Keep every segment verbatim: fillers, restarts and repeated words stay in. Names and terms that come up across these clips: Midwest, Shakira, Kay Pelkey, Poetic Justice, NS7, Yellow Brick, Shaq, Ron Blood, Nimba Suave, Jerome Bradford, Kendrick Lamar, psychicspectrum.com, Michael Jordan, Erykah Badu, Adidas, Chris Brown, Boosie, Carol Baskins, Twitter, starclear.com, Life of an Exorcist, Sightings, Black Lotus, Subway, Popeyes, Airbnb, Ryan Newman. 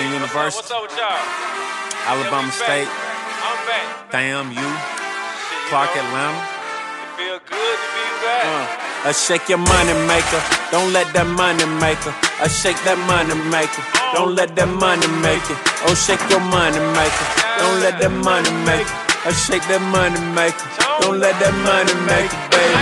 Southern University. What's up, what's up with y'all? Alabama yeah, State. Back. I'm back. Damn you. Shit, you Clark know, Atlanta. It feel good to be back. Uh, I shake your money maker. Don't let that money maker. I shake that money maker. Don't let that money make it. Oh, shake your money maker. Don't let that money make it. I shake that money maker. Don't let that money make it, baby.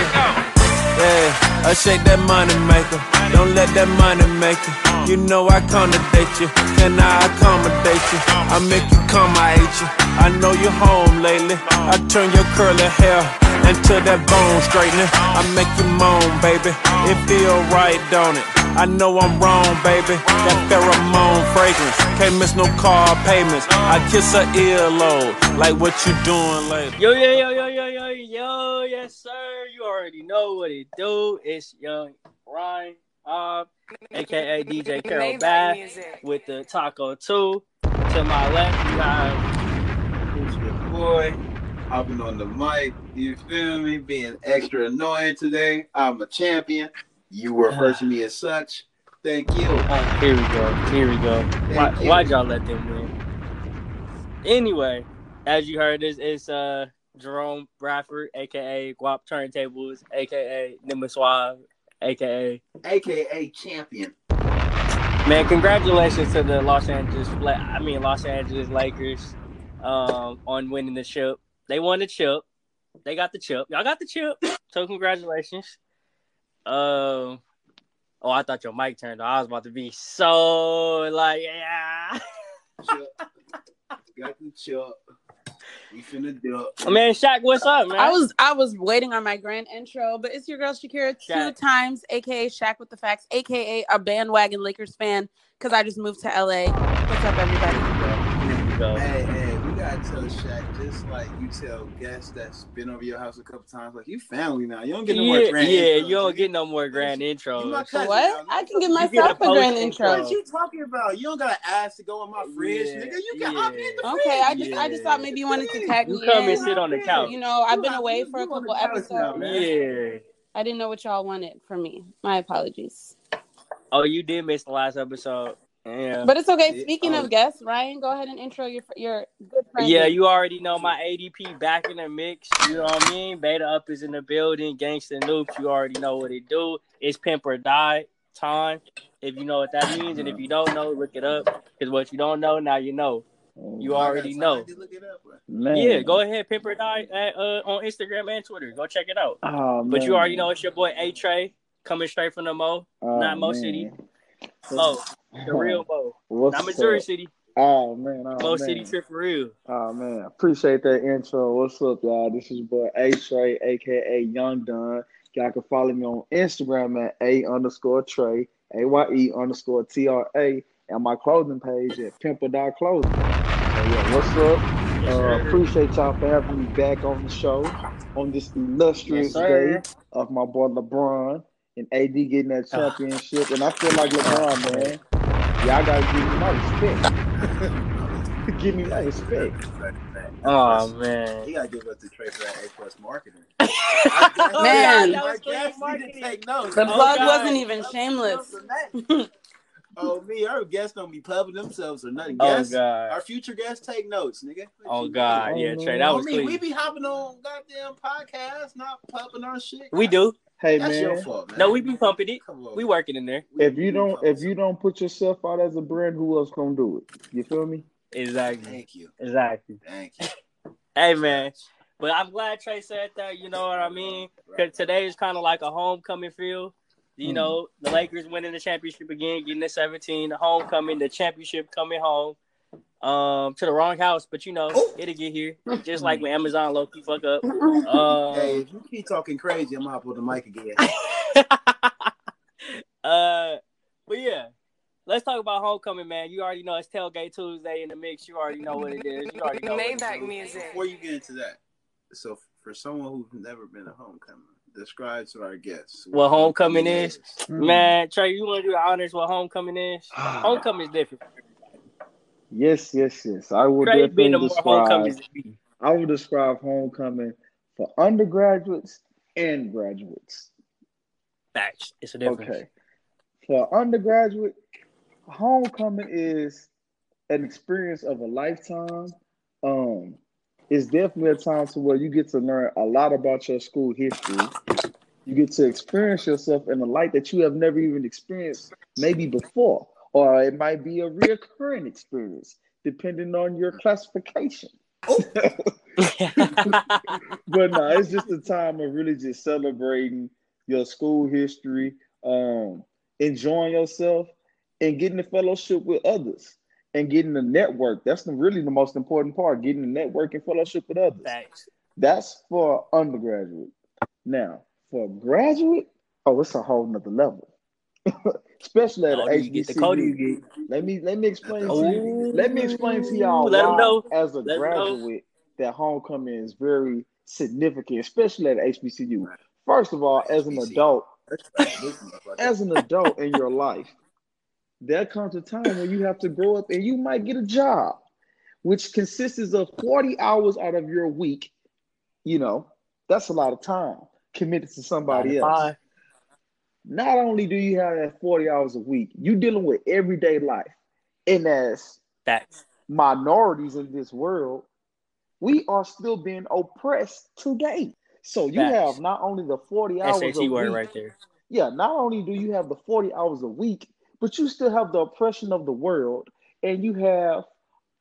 Yeah, I shake that money maker. Don't let that money make it. You know I come to date you. Can I accommodate you? I make you come, I hate you. I know you're home lately. I turn your curly hair into that bone straightening. I make you moan, baby. It feel right, don't it? I know I'm wrong, baby. That pheromone fragrance. Can't miss no car payments. I kiss her earlobe. Like what you doing lately? Yo, yo, yo, yo, yo, yo, yo. Yes, sir. You already know what it do. It's Young Ryan. Uh, A K A D J Carol Bath with the Taco Two. To my left, you got it's your boy. I've been on the mic. You feel me? Being extra annoying today. I'm a champion. You were hurting me as such. Thank you. Uh, here we go. Here we go. Why, why'd y'all let them win? Anyway, as you heard, this is uh Jerome Bradford, A K A Guap Turntables, A K A Nimba Suave. A K A A K A champion. Man, congratulations to the Los Angeles, I mean Los Angeles Lakers, um, on winning the chip. They won the chip. They got the chip. Y'all got the chip. So congratulations. Uh, oh, I thought your mic turned off. I was about to be so like, yeah. Got the chip. We finna do it. Man, Shaq, what's up, man? I was I was waiting on my grand intro, but it's your girl Shakira Shaq. Two times, A K A Shaq with the facts, A K A a bandwagon Lakers fan, because I just moved to L A. What's up, everybody? Here we go. Hey, hey, we gotta tell Shaq, just like you tell guests that's been over your house a couple times, like, you family now. You don't get no yeah, more grand yeah, intros. Yeah, you don't get no more grand intros. Cousin, what? I can give myself a, a grand intro. What you talking about? You don't gotta ask to go in my fridge, yeah, nigga. You can hop yeah. in the fridge. Okay, I just, yeah. I just thought maybe you wanted to tag you me come in. And sit on the couch. You know, I've you been away for a couple episodes. Now, yeah. I didn't know what y'all wanted from me. My apologies. Oh, you did miss the last episode. Yeah. But it's okay. Speaking of guests, Ryan, go ahead and intro your your good friend. Yeah, you already know my A D P back in the mix. You know what I mean? Beta Up is in the building. Gangsta Noobs, you already know what it do. It's Pimp or Die time, if you know what that means. And if you don't know, look it up. Because what you don't know, now you know. You already know. Yeah, go ahead, Pimp or Die at, uh, on Instagram and Twitter. Go check it out. Oh, but you already know it's your boy A-Trey, coming straight from the Mo, oh, not Mo man. City. Mo, the real Mo, What's not Missouri up? City. Oh man, oh, Mo man. City trip for real. Oh man, appreciate that intro. What's up, y'all? This is your boy A Trey, A K A Young Dunn. Y'all can follow me on Instagram at A underscore Trey, A Y E underscore T R A, and my clothing page at Pimper dot clothing. So yeah, what's up? Uh, appreciate y'all for having me back on the show on this illustrious yes, day of my boy LeBron. And A D getting that championship, and I feel like LeBron, man. Y'all gotta give me my respect. Give me that respect. Oh man, he gotta give up the trade for that A plus marketing. Man, that was great marketing. Take notes. The plug oh, wasn't even shameless. Oh me, our guests don't be pubbing themselves or nothing. Guests, oh god, our future guests take notes, nigga. What oh god, mean? Yeah, Trey, that was clean. We be hopping on goddamn podcasts, not pubbing our shit. We do. Hey that's man. Your fault, man. No, we be pumping it. We working in there. If you don't, if you don't put yourself out as a brand, who else gonna do it? You feel me? Exactly. Thank you. Exactly. Thank you. Hey man, but I'm glad Trey said that. You know what I mean? Because today is kind of like a homecoming feel. You know, mm-hmm. the Lakers winning the championship again, getting the seventeen, the homecoming, the championship coming home. Um, to the wrong house, but you know Ooh. It'll get here. Just like when Amazon low key fuck up. Um, hey, if you keep talking crazy, I'm gonna hop on the mic again. uh, but yeah, let's talk about homecoming, man. You already know it's Tailgate Tuesday in the mix. You already know what it is. You already know. Maybach music. Before you get into that, so for someone who's never been to homecoming, describe to our guests what, what homecoming, homecoming is. is. Mm. Man, Trey, you want to do the honors? What homecoming is? Homecoming is different. Yes, yes, yes. I would Trey definitely describe. I would describe homecoming for undergraduates and graduates. Facts. It's a difference. Okay. For undergraduate, homecoming is an experience of a lifetime. Um, it's definitely a time to where you get to learn a lot about your school history. You get to experience yourself in a light that you have never even experienced maybe before, or it might be a reoccurring experience depending on your classification. But no, it's just a time of really just celebrating your school history, um, enjoying yourself, and getting a fellowship with others, and getting the network. That's the, really the most important part, getting the network and fellowship with others. Thanks. That's for undergraduate. Now, for graduate, oh, it's a whole nother level. Especially at oh, H B C U. Get the code you get. Let me let me explain oh, to you. Let me explain to y'all let why, know. as a let graduate, that homecoming is very significant, especially at H B C U. Right. First of all, as an adult, as an adult in your life, there comes a time when you have to grow up and you might get a job, which consists of forty hours out of your week. You know, that's a lot of time committed to somebody else. Five. Not only do you have that forty hours a week, you're dealing with everyday life. And as That's... minorities in this world, we are still being oppressed today. So you That's... have not only the forty hours S A T a word week. Right there. Yeah, not only do you have the forty hours a week, but you still have the oppression of the world, and you have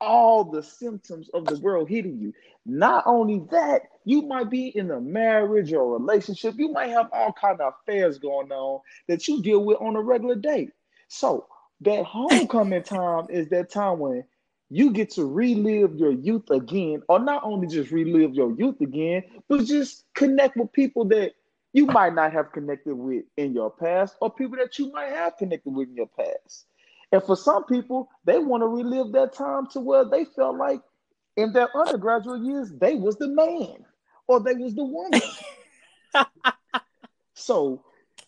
all the symptoms of the world hitting you. Not only that, you might be in a marriage or a relationship. You might have all kinds of affairs going on that you deal with on a regular day. So that homecoming time is that time when you get to relive your youth again, or not only just relive your youth again, but just connect with people that you might not have connected with in your past, or people that you might have connected with in your past. And for some people, they want to relive that time to where they felt like in their undergraduate years, they was the man or they was the woman. So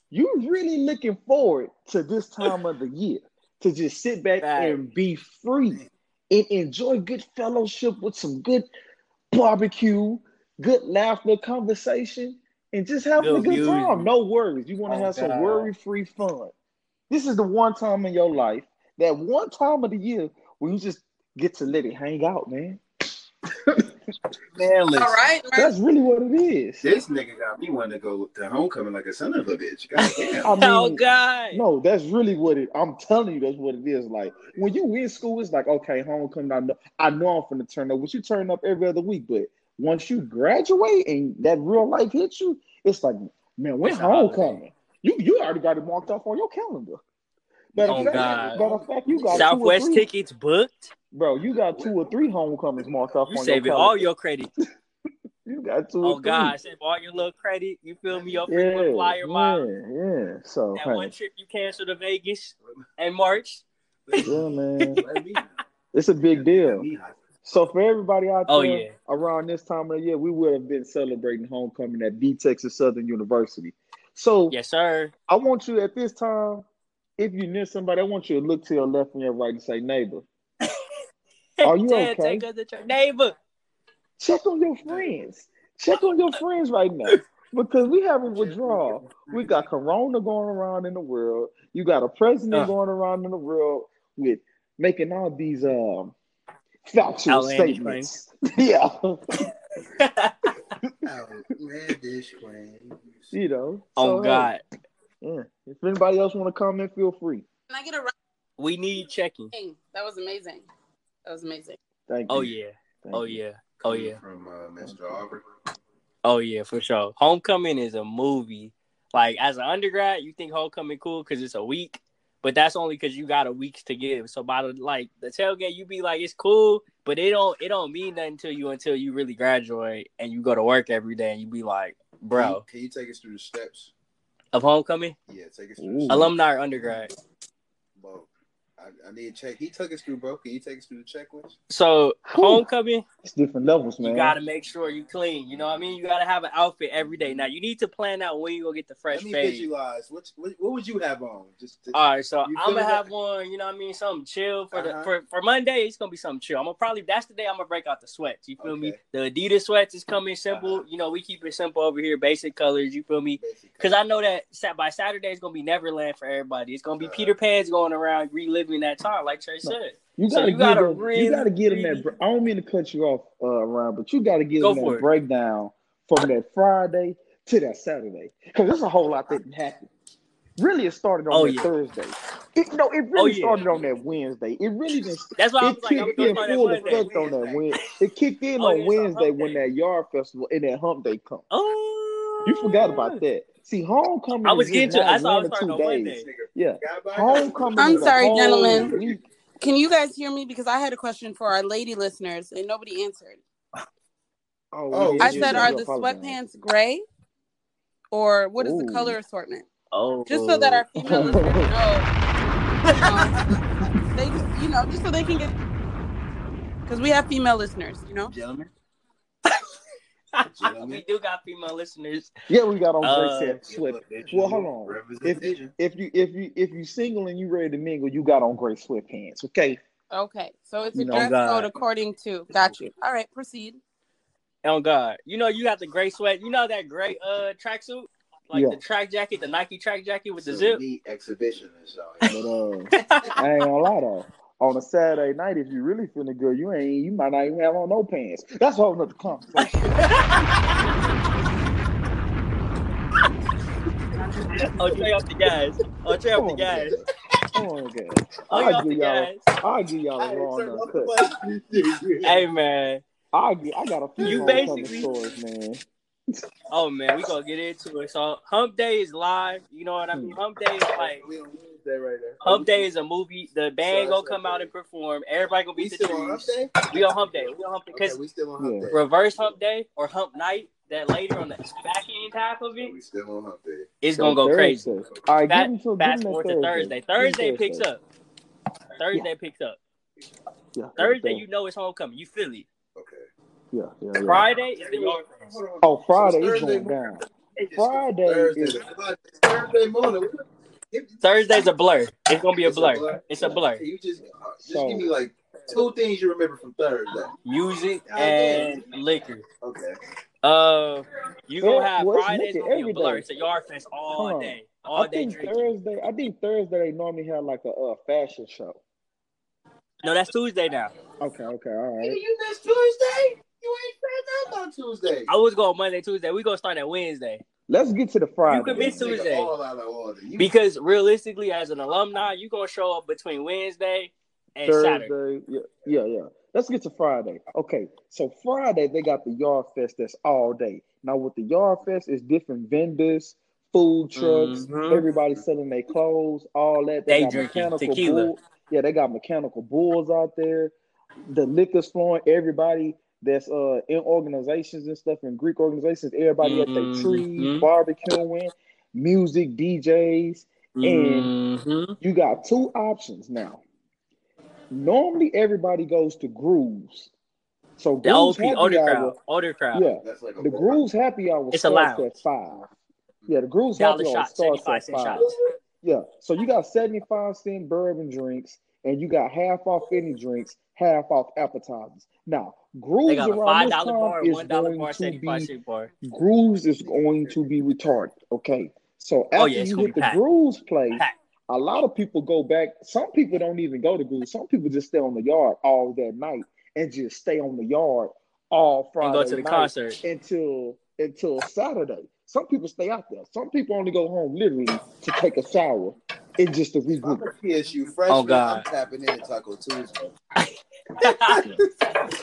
you're really looking forward to this time of the year to just sit back right. and be free and enjoy good fellowship with some good barbecue, good laughter, conversation, and just having no, a good you, time. No worries. You want to oh, have some God. worry-free fun. This is the one time in your life, that one time of the year where you just get to let it hang out, man. Man, listen, all right, that's really what it is. This nigga got me wanting to go to homecoming like a son of a bitch. God damn. I mean, oh God. No, that's really what it. I'm telling you, that's what it is. Like when you in school, it's like okay, homecoming. I know, I know I'm finna turn up. But you turn up every other week, but once you graduate and that real life hits you, it's like man, when's homecoming? You you already got it marked off on your calendar. But oh, God. Matter of fact, you got Southwest tickets booked. Bro, you got two or three homecomings marked off you on your calendar. You saving all your credit. You got two oh, or three. Oh, God, save all your little credit. You feel me? Your free yeah, flyer mile. Yeah, yeah. So, that hey. one trip you canceled to Vegas in March. Yeah, man. It's a big deal. So, for everybody out there, oh, yeah. around this time of the year, we would have been celebrating homecoming at the Texas Southern University. So, yes, sir. I want you at this time, if you near somebody, I want you to look to your left and your right and say, neighbor. Are you Dad, okay? Take us to church. Neighbor. Check on your friends. Check on your friends right now. Because we having withdrawal. We got corona going around in the world. You got a president uh. going around in the world with making all these um, factual Outlandish statements. Yeah. Outlandish claims. You know. Oh, so, God. Hey, yeah. If anybody else want to comment, feel free. Can I get a right? We need checking. That was amazing. That was amazing. Thank you. Oh, yeah. Thank oh, yeah. Oh, yeah. From uh, Mister Aubrey. Oh, yeah, for sure. Homecoming is a movie. Like, as an undergrad, you think homecoming cool because it's a week, but that's only because you got a week to give. So, by the, like, the tailgate, you be like, it's cool, but it don't it don't mean nothing to you until you really graduate and you go to work every day and you be like, bro. Can you, can you take us through the steps? Of homecoming? Yeah, take us through the steps. Alumni or undergrad? Both. I, I need to check. He took us through, bro. Can you take us through the checklist? So, homecoming. It's different levels, man. You got to make sure you clean. You know what I mean? You got to have an outfit every day. Now, you need to plan out when you go get the fresh fade. Let me visualize. What, what, what would you have on? Just to, All right, so I'm going to have one, you know what I mean, something chill. For uh-huh. the for, for Monday, it's going to be something chill. I'm going to probably, that's the day I'm going to break out the sweats. You feel okay. me? The Adidas sweats is coming simple. Uh-huh. You know, we keep it simple over here. Basic colors. You feel me? Because I know that by Saturday, it's going to be Neverland for everybody. It's going to be uh-huh. Peter Pan's going around reliving during that time, like Trey no. said. You gotta, so you, gotta them, really, you gotta get them that. Br- I don't mean to cut you off, uh, Ron, but you gotta get them that it. breakdown from that Friday to that Saturday, because there's a whole lot that happened. Really, it started on oh, that yeah. Thursday. It, no, it really oh, yeah. started on that Wednesday. It really didn't. That's why I was like, I was going to full effect on that Wednesday. It kicked in oh, on yeah, Wednesday when that Yard Festival and that Hump Day come. Oh, you forgot about that. See, homecoming. I was getting to. I thought I was starting on Wednesday. Yeah, homecoming. I'm sorry, gentlemen. Week. Can you guys hear me? Because I had a question for our lady listeners and nobody answered. Oh, oh I said, are the sweatpants gray, or what is Ooh. the color assortment? Oh, just so that our female listeners know, you know, they just, you know, just so they can get, because we have female listeners, you know. Gentlemen, we do got female listeners. Yeah, we got on uh, gray sweatpants. Well, hold on. If, if you if you if you single and you ready to mingle, you got on gray sweatpants. Okay. Okay, so it's a dress code according to. Got you. All right, proceed. Oh God, you know you got the gray sweat. You know that gray uh tracksuit. Like yeah. the track jacket, the Nike track jacket with so the zip. Exhibitionist, though. But, uh, I ain't gonna lie though. On a Saturday night, if you really feeling good, you ain't. You might not even have on no pants. That's a whole nother conversation. I'll try off the guys. I'll try off the guys. Oh my God! I'll give y'all. I'll give y'all a long cut. Hey man, I'll give. I got a few you basically stories, man. Oh man, we gonna get into it. So Hump Day is live. You know what I mean? Hump Day is like right there. Hump Day is a movie. The band so gonna come out and perform. Everybody gonna be the trees. We on Hump Day. We on Hump Day. Because okay, we still on Hump Day. Reverse Hump Day or Hump Night. That later on the back end half of it. We still on Hump Day. It's so gonna go Thursday. Crazy. All right, Fat, give fast forward to Thursday. Thursday, Thursday picks up. Thursday yeah. picks up. Yeah. Thursday, you know it's homecoming. You feel it. Okay. Yeah, yeah, yeah. Friday is the Yard Festival. Oh, Friday so is going down. Friday Thursday. is Thursday morning. Thursday's a blur. It's gonna be a it's blur. A blur. It's a blur. You just, just so, give me like two things you remember from Thursday: music and liquor. Okay. Uh, you gonna have well, Friday's gonna be a blur. Day. It's a Yard Fest all huh. day, all I day. Think Thursday, I think Thursday they normally have like a uh, fashion show. No, that's Tuesday now. Okay, okay, all right. You missed Tuesday. You ain't found out on Tuesday. I was going Monday, Tuesday. We're going to start at Wednesday. Let's get to the Friday. You can miss Tuesday. All out of order. You... Because realistically, as an alumni, you're going to show up between Wednesday and Thursday, Saturday. Yeah, yeah, yeah. Let's get to Friday. Okay, so Friday, they got the Yard Fest that's all day. Now, with the Yard Fest, it's different vendors, food trucks, mm-hmm. everybody selling their clothes, all that. They, they got mechanical tequila. Bull... Yeah, they got mechanical bulls out there. The liquor's flowing. Everybody... That's uh in organizations and stuff, in Greek organizations, everybody mm-hmm. at their tree, mm-hmm. barbecuing, music, D Js, and mm-hmm. you got two options now. Normally everybody goes to Grooves. So the Grooves old, happy older hour, crowd, older crowd. Yeah, that's like the word. Grooves happy hour it's starts allowed. At five. Yeah, the Grooves Dollar happy hour starts at five. Shots. Yeah, so you got seventy-five cent bourbon drinks, and you got half off any drinks, half off appetizers. Now, Grooves around this time bar, is going bar, to be bar. Grooves is going to be retarded. Okay, so after oh, yeah, you hit the packed. Grooves play, packed. A lot of people go back. Some people don't even go to Grooves. Some people just stay on the Yard all that night and just stay on the Yard all Friday and go to the night concert until until Saturday. Some people stay out there. Some people only go home literally to take a shower and just to regroup. P S U freshman, oh God, I'm tapping in Taco Tuesday.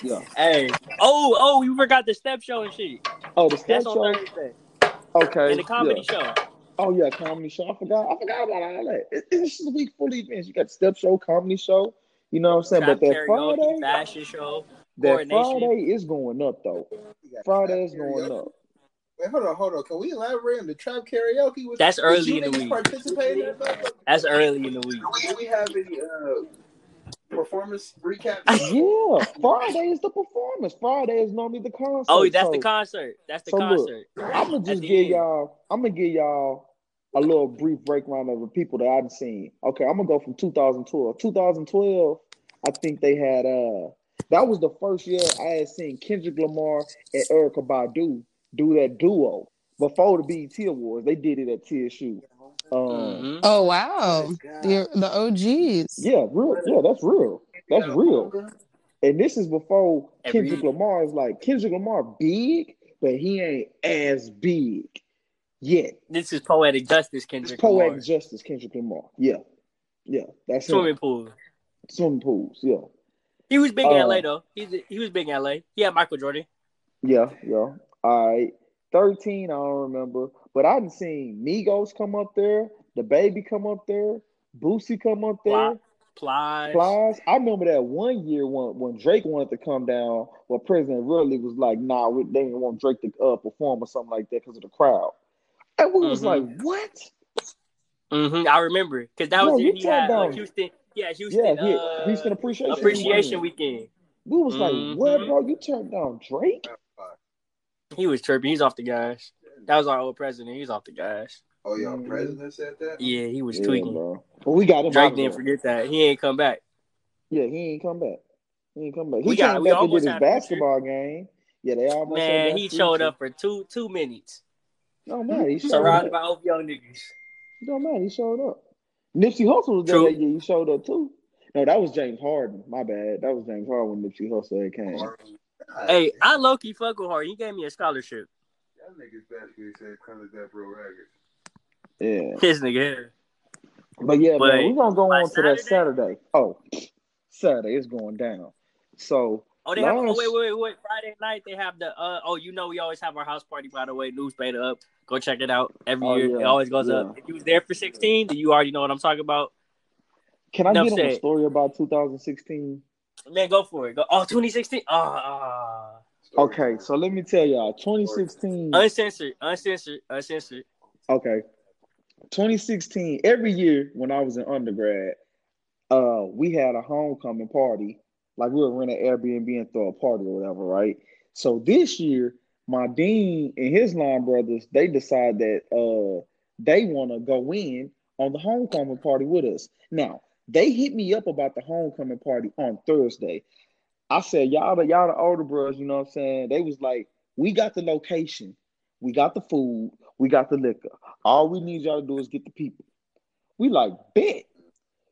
Yeah. Hey, oh, oh, you forgot the step show and shit. Oh, the step That's show. Thursday. Okay. And the comedy yeah. show. Oh yeah, comedy show. I forgot. I forgot about all that. It, it's just a week full of events. You got the step show, comedy show. You know what I'm saying? But that Friday, fashion show. That Friday is going up though. Friday is going up. Wait, hold on, hold on. Can we elaborate on the trap karaoke? Was, That's early in the week. Participating? That's early in the week. Do we have any uh, performance recap? Yeah, Friday is the performance. Friday is normally the concert. Oh, that's so, the concert. That's the so concert. Look, I'm gonna just give end. y'all. I'm gonna give y'all a little brief breakdown of the people that I've seen. Okay, I'm gonna go from two thousand twelve. two thousand twelve, I think they had. Uh, that was the first year I had seen Kendrick Lamar and Erykah Badu do that duo before the B E T Awards. They did it at T S U. Um, mm-hmm. Oh wow, the, the O Gs. Yeah, real. Yeah, that's real. That's real. And this is before Kendrick Lamar is like Kendrick Lamar big, but he ain't as big yet. This is Poetic Justice, Kendrick. It's Poetic Lamar. Justice, Kendrick Lamar. Yeah, yeah, that's swimming him. Pool. Swimming pools. Yeah. He was big in um, L A though. He's he was big in L A. Yeah, Michael Jordan. Yeah, yeah. All right. thirteen, I don't remember. But I done seen Migos come up there, the baby come up there, Boosie come up there. Plies. Plies. I remember that one year when, when Drake wanted to come down, where President Ridley was like, nah, we, they didn't want Drake to uh, perform or something like that because of the crowd. And we mm-hmm. was like, what? Mm-hmm. I remember. Because that Yo, was he had like, Houston. Yeah, Houston. Yeah, yeah. Uh, Houston Appreciation, appreciation weekend. weekend. We was mm-hmm. like, what, bro? You turned down Drake? He was chirping. He's off the gas. That was our old president. He was off the gas. Oh, y'all mm-hmm. president said that? Yeah, he was yeah, tweaking. Bro. But we got him. Drake didn't forget that. He ain't come back. Yeah, he ain't come back. He ain't come back. He we got, came we back and did his basketball game. Yeah, they almost Man, he future. showed up for two two minutes. No, man. He showed Surrounded up. by old young niggas. No, man. He showed up. Nipsey Hussle was there that year. He showed up, too. No, that was James Harden. My bad. That was James Harden when Nipsey Hussle came. Hey, I low-key fuck with Harden. He gave me a scholarship. That nigga's basically said kind of that real ragged. Yeah. His nigga here. But yeah, but man, we're going to go on Saturday? to that Saturday. Oh, Saturday is going down. So, oh, they have, oh, wait, wait, wait, wait. Friday night, they have the, uh, oh, you know, we always have our house party, by the way. News beta up. Go check it out every oh, year. Yeah. It always goes yeah. up. If you was there for sixteen, then you already know what I'm talking about. Can I Enough get on a story about two thousand sixteen? Man, go for it. Go. Oh, twenty sixteen. Oh, oh. Okay, so let me tell y'all. twenty sixteen. Uncensored. Uncensored. Uncensored. Okay. twenty sixteen, every year when I was in undergrad, uh, we had a homecoming party. Like, we would rent an Airbnb and throw a party or whatever, right? So this year, my dean and his line brothers, they decide that uh, they want to go in on the homecoming party with us. Now, they hit me up about the homecoming party on Thursday. I said, y'all the, y'all the older bros, you know what I'm saying? They was like, we got the location. We got the food. We got the liquor. All we need y'all to do is get the people. We like, bet.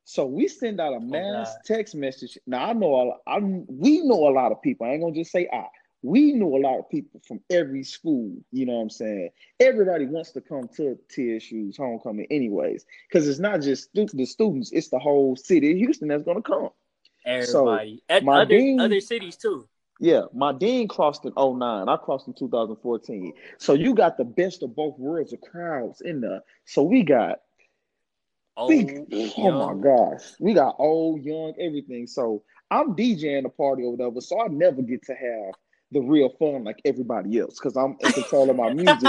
So we send out a mass oh, text message. Now, I know I we know a lot of people. I ain't going to just say I. We know a lot of people from every school, you know what I'm saying? Everybody wants to come to T S U's homecoming anyways, because it's not just stu- the students, it's the whole city of Houston that's going to come. Everybody. So, my other, dean, other cities, too. Yeah, my dean crossed in oh nine. I crossed in two thousand fourteen. So you got the best of both worlds of crowds in there. So we got, old, we, oh my gosh, we got old, young, everything. So I'm DJing the party or whatever, so I never get to have the real fun like everybody else because I'm in control of my music.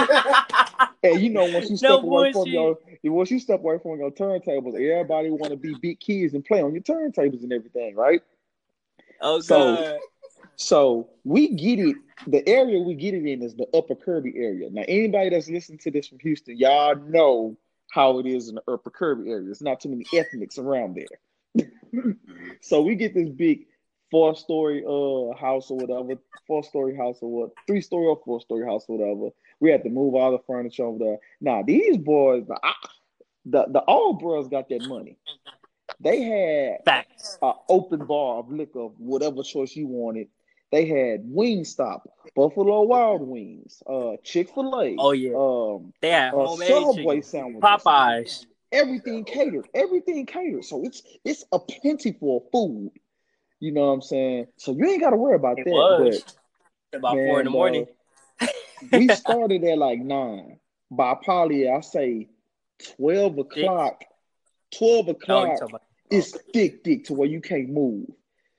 And you know, once you step no away from your once you step away from your turntables, everybody want to be big kids and play on your turntables and everything, right? Oh, so, God. So we get it. The area we get it in is the Upper Kirby area. Now, anybody that's listening to this from Houston, y'all know how it is in the Upper Kirby area. There's not too many ethnics around there. So we get this big four-story uh house or whatever, four-story house or what, three-story or four-story house or whatever. We had to move all the furniture over there. Now, these boys, the the, the old bros got that money. They had an open bar of liquor, whatever choice you wanted. They had Wingstop, Buffalo Wild Wings, uh, Chick-fil-A. Oh, yeah. Um, they had uh, homemade Subway sandwiches. Popeyes. Everything catered. Everything catered. So it's it's a plentiful food. You know what I'm saying? So you ain't got to worry about it that. Was. But, about man, four in the morning. Uh, we started at like nine. By probably, I say, twelve o'clock. twelve o'clock no, is thick, thick to where you can't move.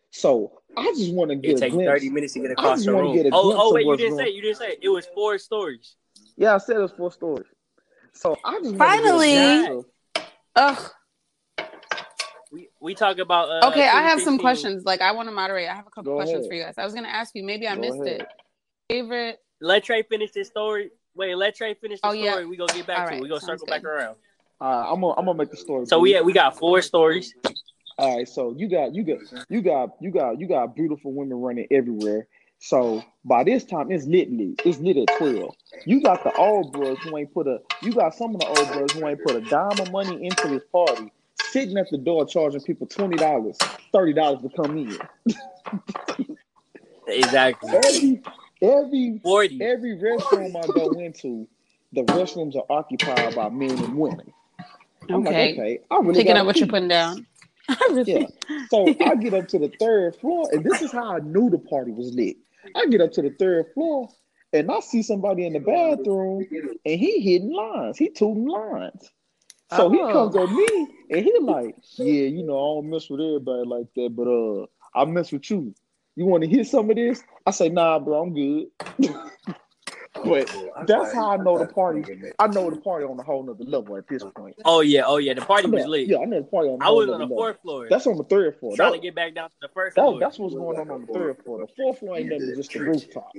So I just want to get a glimpse. thirty minutes to get across the room. Get oh, oh, wait, you didn't say you didn't say it was four stories. Yeah, I said it was four stories. So I just finally. Ugh. We we talk about. Uh, okay, I have some questions. Like I want to moderate. I have a couple Go questions ahead. for you guys. I was gonna ask you. Maybe I Go missed ahead. it. Favorite. Let Trey finish this story. Wait, let Trey finish the oh, story. Yeah. We gonna get back All to. Right. it. We gonna Sounds circle good. back around. Uh, I'm gonna I'm gonna make the story. So we yeah, we got four stories. All right, so you got you got you got you got you got beautiful women running everywhere. So by this time, it's lit lit. It's lit at twelve. You got the old bros who ain't put a, you got some of the old bros who ain't put a dime of money into this party, sitting at the door charging people twenty dollars, thirty dollars to come in. Exactly. Every, every, forty. Every restroom I go into, the restrooms are occupied by men and women. I'm okay. Like, okay, I really picking up what eat. You're putting down. I really yeah. So I get up to the third floor, and this is how I knew the party was lit. I get up to the third floor, and I see somebody in the bathroom, and he hitting lines. He tooting lines. So oh. he comes at me, and he like, yeah, you know, I don't mess with everybody like that, but uh, I mess with you. You want to hear some of this? I say, nah, bro, I'm good. But that's how I know the party. I know the party on a whole nother level at this point. Oh yeah, oh yeah, the party was lit. Yeah, I know the party on. The I was on the fourth floor. That's on the third floor. Trying that, to get back down to the first that, floor. That's what's going on on the third floor. The fourth floor ain't nothing, just the rooftop.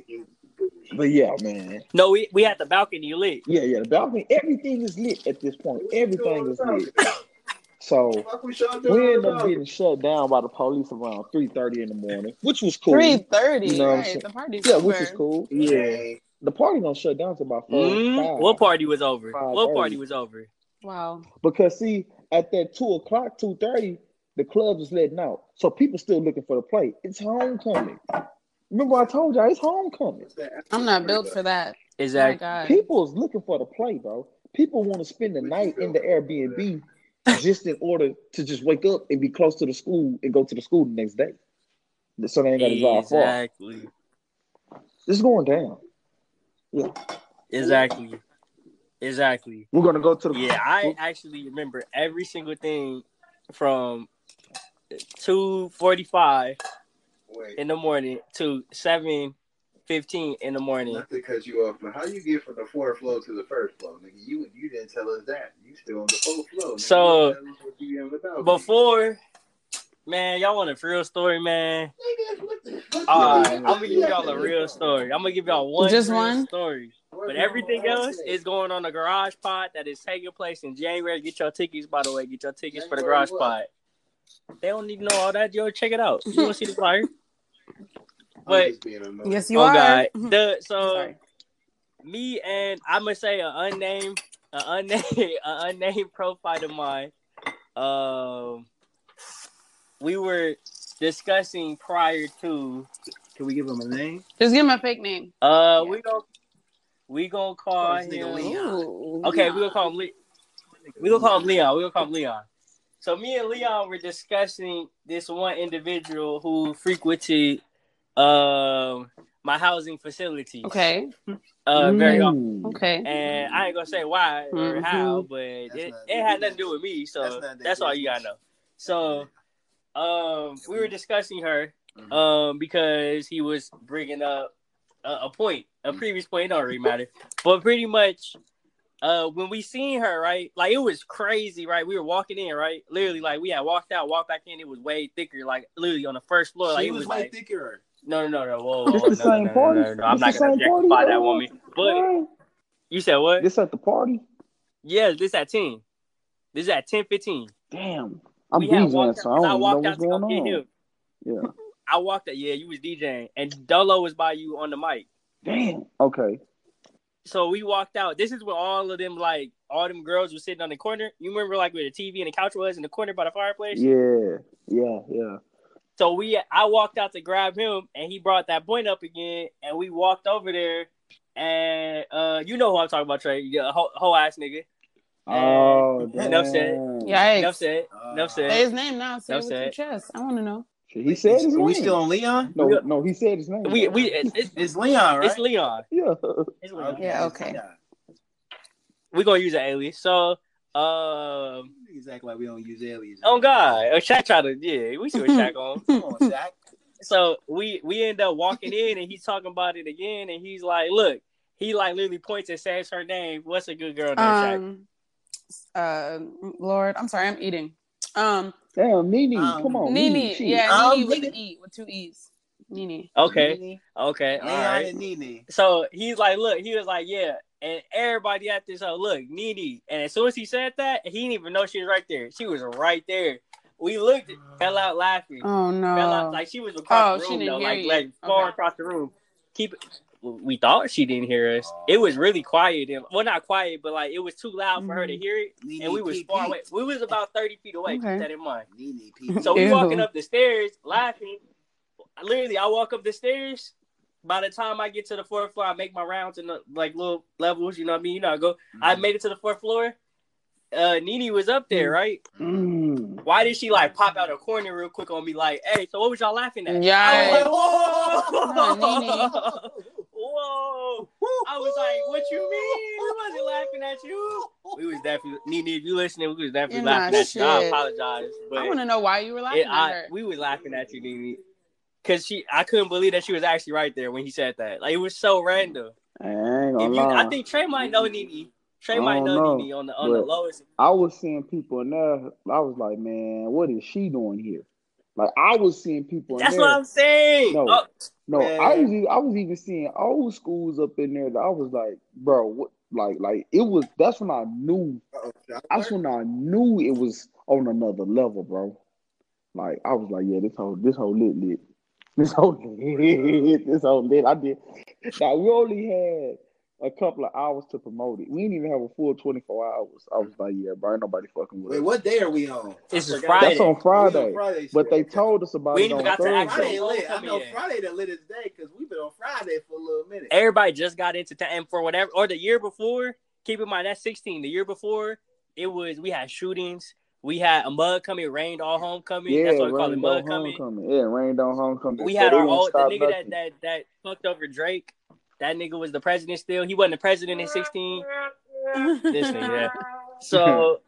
But yeah, man. No, we we had the balcony lit. Yeah, yeah, the balcony. Everything is lit at this point. Everything is lit. So we ended up getting shut down by the police around three thirty in the morning, which was cool. Three thirty, you know right? The party. Yeah, which is cool. Yeah. The party don't shut down to about five. Mm, what party was over? What party was over? Wow. Because see, at that two o'clock, two thirty, the club was letting out, so people still looking for the play. It's homecoming. Remember, I told y'all it's homecoming. I'm not built for that. Exactly. Oh people's looking for the play, bro. People want to spend the night in the Airbnb just in order to just wake up and be close to the school and go to the school the next day. So they ain't got to drive far. Exactly. It's going down. Yeah. Exactly. Exactly. We're gonna go to the Yeah, I actually remember every single thing from two forty five in the morning to seven fifteen in the morning. Not to cut you off, but how you get from the fourth floor to the first floor, nigga? You you didn't tell us that. You still on the fourth floor. Nigga. So you you before man, y'all want a real story, man? All right, I'm gonna give y'all a real story. I'm gonna give y'all one, just one story. But everything else is going on the Garage Pod that is taking place in January. Get your tickets, by the way. Get your tickets for the Garage Pod. They don't need to know all that. Yo, check it out. You wanna see the flyer? But yes, you oh are. God. The, so me and I'm gonna say an unnamed, an unnamed, an unnamed profile of mine. Um. We were discussing prior to. Can we give him a name? Just give him a fake name. Uh, yeah. we gonna we gonna call him Leon. Ooh, okay, Leon. we gonna call him Le- we gonna call him Leon. We gonna call him Leon. So me and Leon were discussing this one individual who frequented um uh, my housing facilities. Okay. Uh, very often. Okay. And I ain't gonna say why or mm-hmm. how, but it, it had nothing to do with me. So that's, that's, that's all you gotta know. So. Um, we were discussing her, mm-hmm. um, because he was bringing up a, a point, a previous point. It don't really matter, but pretty much, uh, when we seen her, right, like it was crazy, right? We were walking in, right? Literally, like we had walked out, walked back in. It was way thicker, like literally on the first floor. She like, it was, was way like, thicker. No, no, no, no. Whoa, whoa, it's no, the same no, party. No, no, no. I'm not gonna objectify that woman. But no. You said what? This at the party? Yeah, this at ten. This at ten fifteen. Damn. I'm we DJing, so I don't I know what's going on. Him. Yeah, I walked out. Yeah, you was DJing, and Dolo was by you on the mic. Damn. Okay. So we walked out. This is where all of them, like all them girls, were sitting on the corner. You remember, like where the T V and the couch was in the corner by the fireplace. Yeah, yeah, yeah. So we, I walked out to grab him, and he brought that point up again, and we walked over there, and uh, you know who I'm talking about, Trey, yeah, whole, whole ass nigga. Oh, damn. Enough said. Yikes. Enough said. Enough said. Say his name now. Say it with your chest. I want to know. He said his name. Are we still on Leon? No, no, he said his name. We, we, it's, it's, it's Leon, right? It's Leon. Yeah. It's Leon. Yeah, okay. We're going to use an alias. So, um... exactly like we don't use aliases. Oh, God. Oh, Shaq tried to... Yeah, we see what Shaq on. Come on, Shaq. So, we, we end up walking in, and he's talking about it again, and he's like, look, he, like, literally points and says her name. What's a good girl name, um, Shaq? Uh, Lord, I'm sorry, I'm eating. Um, damn, Nene, um, come on, Nene, Nene. yeah, um, Nene with an E, with two E's. Nene, okay, Nene. okay, all right. Nene. So he's like, look, he was like, yeah, and everybody at this, oh, look, Nene. And as soon as he said that, he didn't even know she was right there. She was right there. We looked, fell out laughing. Oh no! Fell out, like she was across oh, the room, she didn't though, hear like, you. like far okay. across the room. Keep. We thought she didn't hear us. It was really quiet, and well, not quiet, but like it was too loud for her to hear it, mm-hmm. and we was far away. We was about thirty feet away. Okay. Keep that in mind. So we walking up the stairs, laughing. Literally, I walk up the stairs. By the time I get to the fourth floor, I make my rounds in the like little levels. You know what I mean? You know, I go. Mm-hmm. I made it to the fourth floor. Uh, Nene was up there, right? Mm. Why did she like pop out a corner real quick on me? Like, hey, so what was y'all laughing at? Yeah. Like, whoa, no, whoa! I was like, what you mean? We wasn't laughing at you. We was definitely Nene. If you listening, we was definitely You're laughing at you. I apologize. But I want to know why you were laughing. It, I, at her. We were laughing at you, Nene, because she. I couldn't believe that she was actually right there when he said that. Like, it was so random. I, ain't if you, I think Trey might know Nene. Trey might know Nene on the on the lowest. I was seeing people in there. I was like, man, what is she doing here? Like, I was seeing people in there. That's what I'm saying. No, oh, no I was even, I was even seeing old schools up in there that I was like, bro, what? Like, like it was. That's when I knew. That's when I knew it was on another level, bro. Like, I was like, yeah, this whole this whole lit lit, this whole lit, this whole lit. I did. Now, we only had a couple of hours to promote it. We didn't even have a full twenty-four hours. I was like, yeah, bro, ain't nobody fucking with us. Wait, what day are we on? This is Friday. That's on Friday. Friday but they told us about we it on got Thursday. To Friday lit. I know Friday the lit is day because we've been on Friday for a little minute. Everybody just got into time. And for whatever, or the year before, keep in mind, that's sixteen. The year before, it was, we had shootings. We had a mud coming. It rained all homecoming. Yeah, that's what we call it, mud coming. Homecoming. Yeah, rained on homecoming. We so had our old, the nigga that, that, that fucked over Drake. That nigga was the president still. He wasn't the president in sixteen. This nigga. So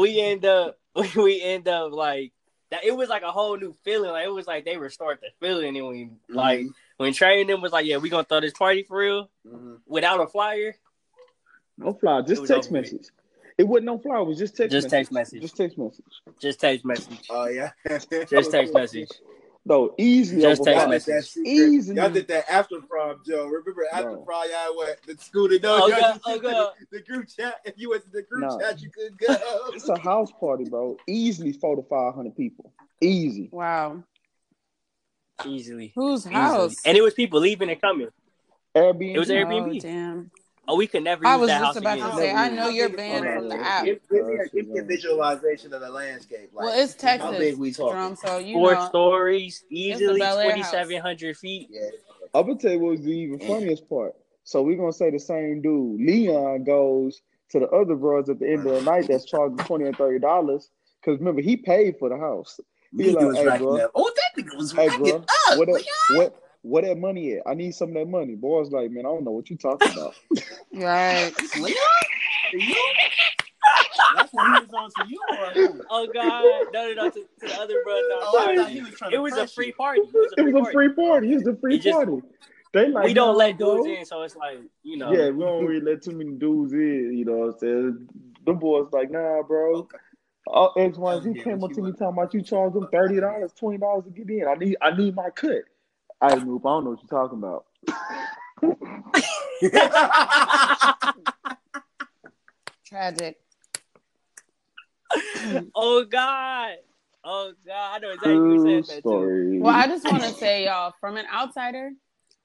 we end up, we end up like that. It was like a whole new feeling. Like it was like they restored the feeling. And we like mm-hmm. when Trey and them was like, "Yeah, we gonna throw this party for real mm-hmm. without a flyer." No flyer, just text message. It wasn't no flyer. It was just text. Just message. text message. Just text message. Just text message. Oh yeah. Just text message. No, easily. Just text message. Easily. Y'all did that after prom, Joe. Remember after no. prom, y'all went the scooter. No, oh, God, oh, God. The, the group chat. If you went to the group no. chat, you couldn't go. It's a house party, bro. Easily four to five hundred people. Easy. Wow. Easily. Whose house? Easily. And it was people leaving and coming. Airbnb. It was Airbnb. Oh, damn. Oh, we could never. I was that just about again. to say, I know you're banned oh, from the app. Give me a visualization of the landscape. Like, well, it's Texas. How big we talking? So you Four know, stories, easily twenty-seven hundred feet. Yeah. I'm gonna tell you what was the even funniest part. So we're gonna say the same dude. Leon goes to the other brothers at the end of the night that's charging twenty and thirty dollars because remember he paid for the house. He like, was hey, bro. Oh, that nigga was hey, bro, up. What? Up, what Where that money at? I need some of that money. Boy's like, man, I don't know what you talking about. Right. That's what he was on to you, bro. Oh, God. No, no, no. To, to the other brother. No. Oh, I thought he was trying to it was a free party. It was a free, it was party. A free party. It was a free just, party. They like, we don't no, let dudes in, so it's like, you know. Yeah, we don't really let too many dudes in, you know what I'm saying? Them boys like, nah, bro. Okay. Oh, X Y Z came up to me talking about you charge them thirty dollars, twenty dollars to get in. I need, I need my cut. I don't know what you're talking about. Tragic. Oh, God. Oh, God. I know exactly who said that, too. Well, I just want to say, y'all, from an outsider,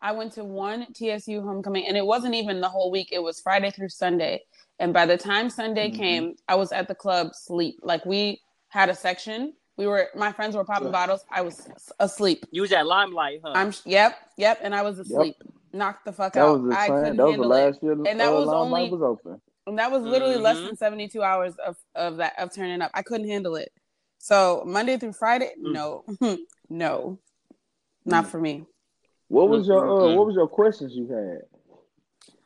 I went to one T S U homecoming, and it wasn't even the whole week. It was Friday through Sunday. And by the time Sunday mm-hmm. came, I was at the club sleep. Like, we had a section. We were, my friends were popping yeah. bottles. I was asleep. You was at Limelight, huh? I'm, yep, yep, and I was asleep. Yep. Knocked the fuck that out. Was I couldn't that was handle the last it. Year and that was only, was open. And that was literally mm-hmm. less than seventy-two hours of, of that of turning up. I couldn't handle it. So Monday through Friday, mm. no, no, not for me. What was your uh, what was your questions you had?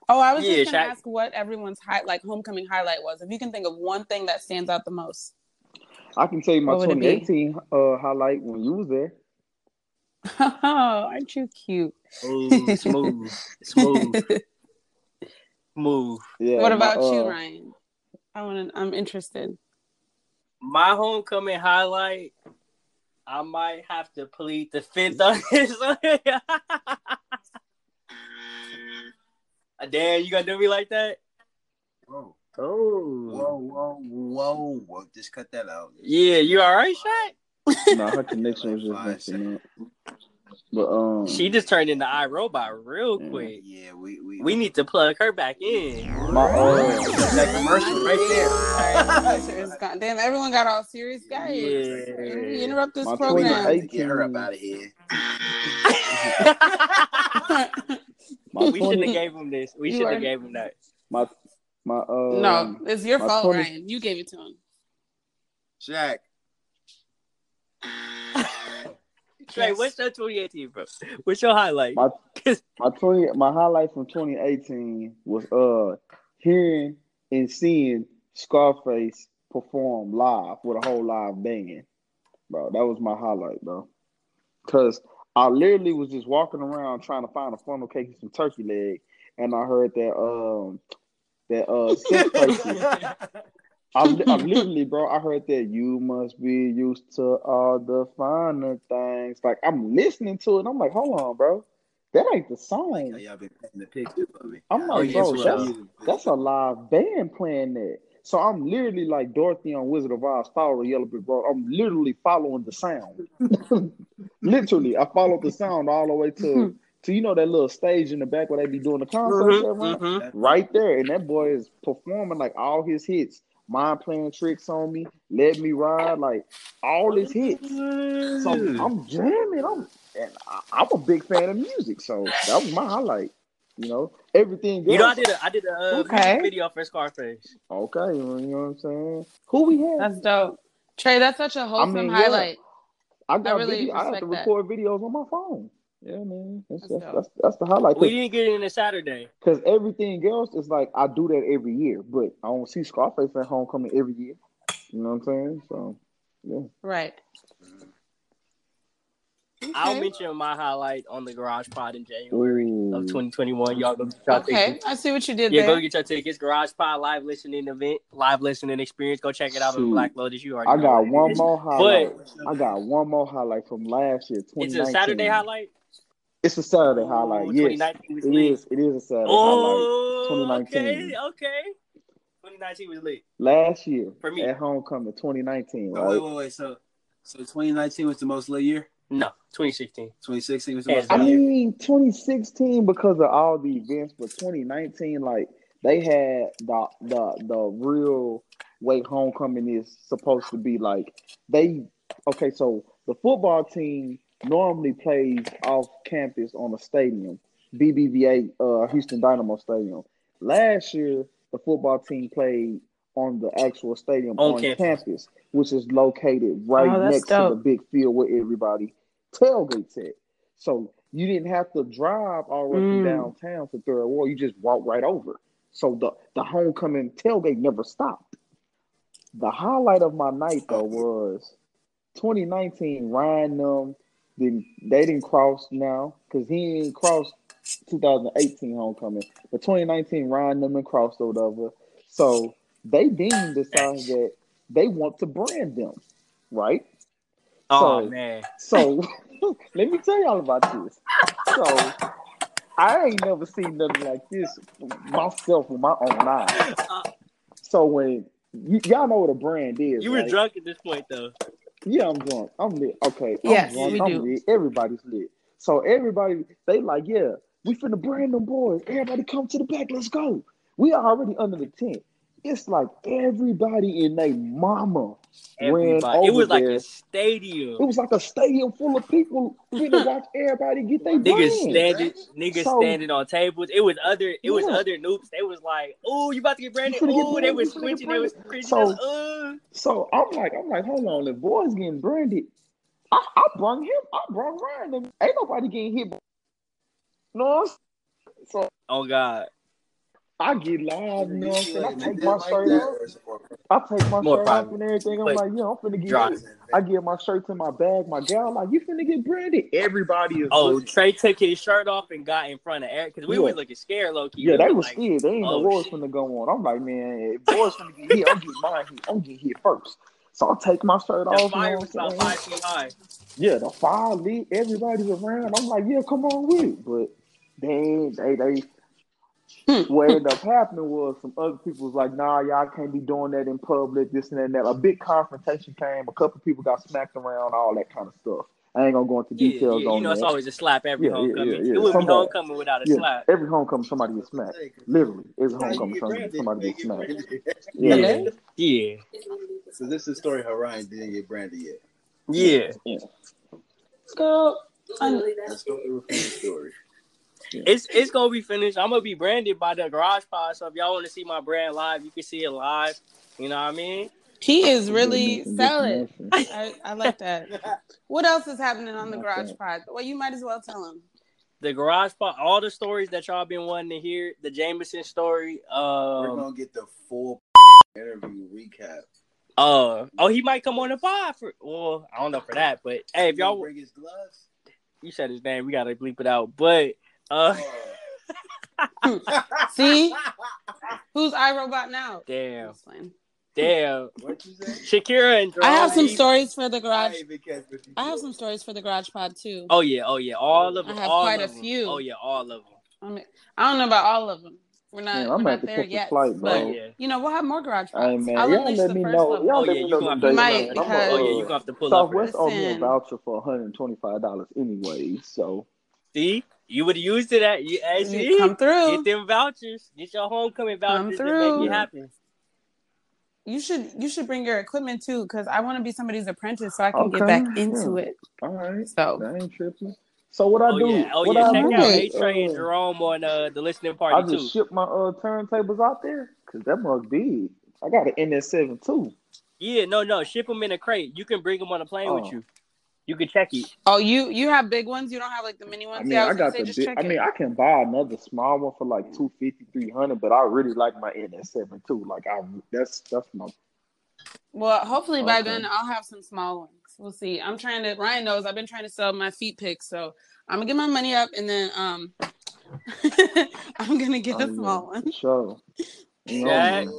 Oh, I was yeah, just gonna I... ask what everyone's high, like homecoming highlight was. If you can think of one thing that stands out the most. I can tell you my twenty eighteen uh, highlight when you was there. Oh, aren't you cute? Ooh, smooth, smooth, smooth. Yeah, what about my, uh, you, Ryan? I want. I'm interested. My homecoming highlight. I might have to plead the fifth on this. Damn, you gonna do me like that? Oh. Oh. Whoa, whoa, whoa, whoa. Just cut that out. Yeah, you all right, Shaq? No, her connection was just messing up. But um, she just turned into iRobot real quick. Yeah, we we we need to plug her back in. My uh, that commercial right there. Right. Got, damn, everyone got all serious, guys. Yeah. You interrupt this My program. Get her up out of here. we should have gave him this. We should have gave him that. My my uh. No, it's your fault, twenty Ryan. You gave it to him. Shaq. Trey, yes. What's your twenty eighteen, bro? What's your highlight? My my, twenty, my highlight from twenty eighteen was uh hearing and seeing Scarface perform live with a whole live band, bro. That was my highlight, bro. Cause I literally was just walking around trying to find a funnel cake and some turkey leg, and I heard that um that uh Scarface. I'm, I'm literally, bro, I heard that you must be used to all the finer things. Like, I'm listening to it. I'm like, hold on, bro. That ain't the song. Like y'all been playing the picture for me. I'm like, bro, that's, that's a live band playing that. So I'm literally like Dorothy on Wizard of Oz, follow the yellow brick road. I'm literally following the sound. Literally, I followed the sound all the way to... So you know that little stage in the back where they be doing the concert, mm-hmm, right? Mm-hmm. Right there, and that boy is performing like all his hits. Mind playing tricks on me, let me ride, like all his hits. So I'm jamming. I'm and I, I'm a big fan of music, so that was my highlight. You know, everything. Goes. You know, I did a I did a uh, okay. video for Scarface. Okay, you know, you know what I'm saying. Who we have? That's dope, Trey. That's such a wholesome I mean, yeah, highlight. I got I really video, I have to record that. Videos on my phone. Yeah, man. That's that's, that's that's the highlight. We didn't get it in a Saturday. Because everything else is like, I do that every year, but I don't see Scarface at homecoming every year. You know what I'm saying? So, yeah. Right. Okay. I'll mention my highlight on the Garage Pod in January Ooh. of twenty twenty-one. Y'all go get y'all okay. tickets. Okay, I see what you did yeah, there. Yeah, go get your tickets. Garage Pod live listening event, live listening experience. Go check it out on Black Lotus. You already I got one is. more highlight. But, I got one more highlight from last year, twenty nineteen. It's a Saturday highlight? It's a Saturday Ooh, highlight. Yes, it lit. is. It is a Saturday oh, highlight. twenty nineteen. Okay, okay. twenty nineteen was lit. Last year for me at homecoming. twenty nineteen. Right? Oh, wait, wait, wait. So, so twenty nineteen was the most lit year? No, twenty sixteen. twenty sixteen was the most. I lit mean, year. twenty sixteen because of all the events, but twenty nineteen, like they had the the the real way homecoming is supposed to be. Like they okay, so the football team normally plays off campus on a stadium, B B V A, uh, Houston Dynamo Stadium. Last year, the football team played on the actual stadium on, on campus. campus, which is located right oh, next dope. to the big field where everybody tailgates at. So you didn't have to drive all the way mm. downtown to Third Ward. You just walked right over. So the, the homecoming tailgate never stopped. The highlight of my night, though, was twenty nineteen, Ryan um, Didn't, they didn't cross now because he didn't cross twenty eighteen homecoming, but twenty nineteen Ryan Newman crossed over. So they then decided that they want to brand them, right? Oh so, man! So let me tell y'all about this. So I ain't never seen nothing like this myself with my own eyes. So when y- y'all know what a brand is, you were right? drunk at this point though. Yeah, I'm drunk. I'm lit. Okay. Yes, I'm drunk. We I'm do. lit. Everybody's lit. So everybody, they like, yeah, we finna brand them boys. Everybody come to the back. Let's go. We are already under the tent. It's like everybody and they mama everybody. ran over It was there. like a stadium. It was like a stadium full of people finna watch everybody get their Niggas standing, niggas so, standing on tables. It was other, it yeah. was other noobs. They was like, oh, you about to get branded. Oh, they was switching. They was switching. So, uh. so I'm like, I'm like, hold on, the boy's getting branded. I, I brung him. I brung Ryan. Ain't nobody getting hit. No. So. Oh God. I get live, you know what I'm saying? I take my shirt off. I take my shirt off and everything. I'm like, yeah, I'm finna get branded. I get my shirt to my bag. My gal, like, you finna get branded. Everybody is. Oh, looking. Trey took his shirt off and got in front of Eric because we yeah. were looking scared, low key. Yeah, we they were scared. Like, they ain't oh, no wars finna go on. I'm like, man, if boys finna get here, I'm getting mine here. I'm getting here first. So I take my shirt the off. The fire was about five feet high. Yeah, the fire lit. Everybody's around. I'm like, yeah, come on with it. But, dang, they, they. What ended up happening was some other people was like, nah, y'all can't be doing that in public, this and that and that. A big confrontation came. A couple people got smacked around, all that kind of stuff. I ain't going to go into details yeah, yeah, on that. You know, that. It's always a slap every yeah, homecoming. Yeah, yeah, yeah. It would be homecoming without a yeah. slap. Every homecoming, somebody gets smacked. Literally, every homecoming, somebody, somebody gets smacked. Yeah. Yeah. yeah. So this is the story how Ryan didn't get branded yet. Yeah. yeah. Girl, that's the story. Yeah. It's it's gonna be finished. I'm gonna be branded by the Garage Pod. So if y'all want to see my brand live, you can see it live. You know what I mean? He is really selling. I, I like that. What else is happening on the Garage Pod? Well, you might as well tell him. The Garage Pod, all the stories that y'all been wanting to hear. The Jameson story. Um, We're gonna get the full interview recap. Uh oh, he might come on the pod for. Well, I don't know for that, but hey, if y'all bring his gloves, you said his name. We gotta bleep it out, but. Uh, see who's iRobot now? Damn, damn. What you say? Shakira and Drake. I have some stories for the garage. I, I have some stories for the Garage Pod too. Oh yeah, oh yeah, all of them. I have all quite of a them. few. Oh yeah, all of them. I mean, I don't know about all of them. We're not, yeah, we're not there yet. Flight, but yeah. You know, we'll have more Garage Pods. Hey, man, I'll y'all let me know. Y'all oh, let yeah, me know. You know might, because a, oh yeah, you gonna have to pull Southwest up. Southwest owed me a voucher for one hundred twenty-five dollars anyway, so. See, you would have used it at you as you come through. Get them vouchers. Get your homecoming vouchers and make it happen. You should you should bring your equipment too, because I want to be somebody's apprentice so I can okay. get back into yeah. it. All right. So that ain't tripping. So what I oh, do? Yeah. Oh what yeah, I check do? out A Train uh, and Jerome on uh, the listening party too. I just too. ship my uh, turntables out there because that mug big. I got an N S seven too. Yeah, no, no, ship them in a crate. You can bring them on a plane oh. with you. You can check it. Oh, you you have big ones. You don't have like the mini ones. I mean, yeah, I, I got say, the. Just big, I mean, I can buy another small one for like two fifty, three hundred, but I really like my N S seven too. Like I, that's that's my. Well, hopefully okay. by then I'll have some small ones. We'll see. I'm trying to. Ryan knows I've been trying to sell my feet pics, so I'm gonna get my money up and then um, I'm gonna get oh, a small yeah. one. Sure. No, Shaq.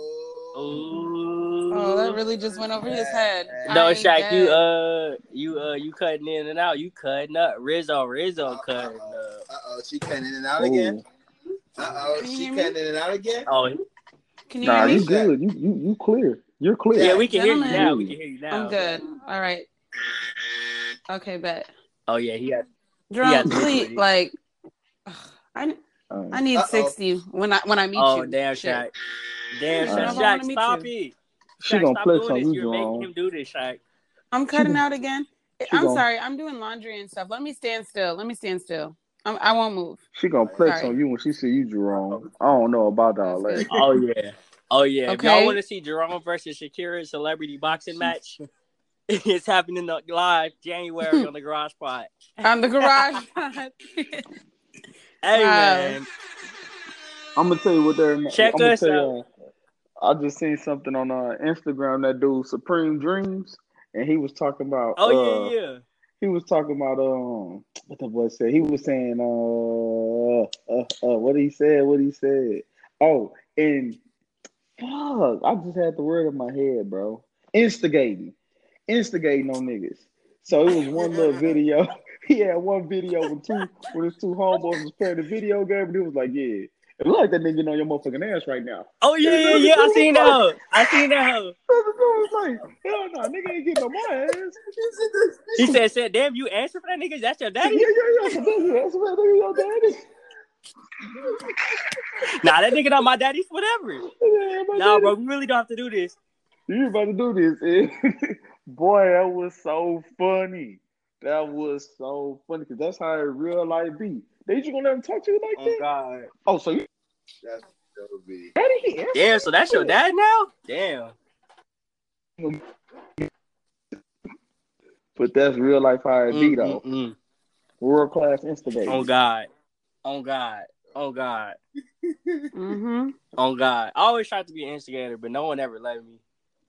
Oh, that really just went over his head. No, I Shaq, you uh, you uh, you cutting in and out. You cutting up. Rizzo, Rizzo uh-oh, cutting up. Uh oh, she cutting in and out Ooh. again. Uh oh, she cutting me? in and out again. Oh, can you? Nah, hear me? you good. You you you clear. You're clear. Yeah, we can Gentlemen. hear you now. We can hear you now. I'm good. All right. Okay, bet. Oh yeah, he got. Drunk, please. Like, ugh, I I need uh-oh. sixty when I when I meet oh, you. Oh damn, Shaq. Damn, Shaq, Shaq, Shaq stop you. it. She Shaq, gonna stop play doing this. You're making him do this, Shaq. I'm cutting she out again. I'm gonna... sorry. I'm doing laundry and stuff. Let me stand still. Let me stand still. I'm, I won't move. She gonna flex on you when she see you, Jerome. I don't know about all that. Oh yeah. Oh yeah. Okay. If y'all want to see Jerome versus Shakira celebrity boxing match, it's happening live January on the Garage Pod. On the Garage Pod. Hey man. I'm gonna tell you what they're. Check I'm us out. You, I just seen something on uh, Instagram that dude Supreme Dreams, and he was talking about. Oh uh, yeah, yeah. He was talking about um, what the boy said. He was saying uh, uh, uh what he said, what he said. Oh, and fuck, I just had the word in my head, bro. Instigating, instigating on niggas. So it was one little video. He had one video with two, with his two homeboys was playing the video game, and he was like, yeah. It look like that nigga on your motherfucking ass right now. Oh, yeah, yeah, yeah. I seen that hoe. I seen that hoe. Like, hell no, nigga ain't getting on my ass. He said, said, damn, you answer for that nigga? That's your daddy? Yeah, yeah, yeah. You answer for that nigga, your daddy? Nah, that nigga not my daddy, whatever. Yeah, my nah, daddy. Bro, we really don't have to do this. You about to do this. Boy, that was so funny. That was so funny, because that's how real life be. They just gonna let him talk to you like oh, that? Oh, God. Oh, so you... That's that would be... Daddy, damn, so that's your dad now? Damn. But that's real life how it be, though. Mm. World class instigator. Oh, God. Oh, God. Oh, God. mm-hmm. Oh, God. I always tried to be an instigator, but no one ever let me.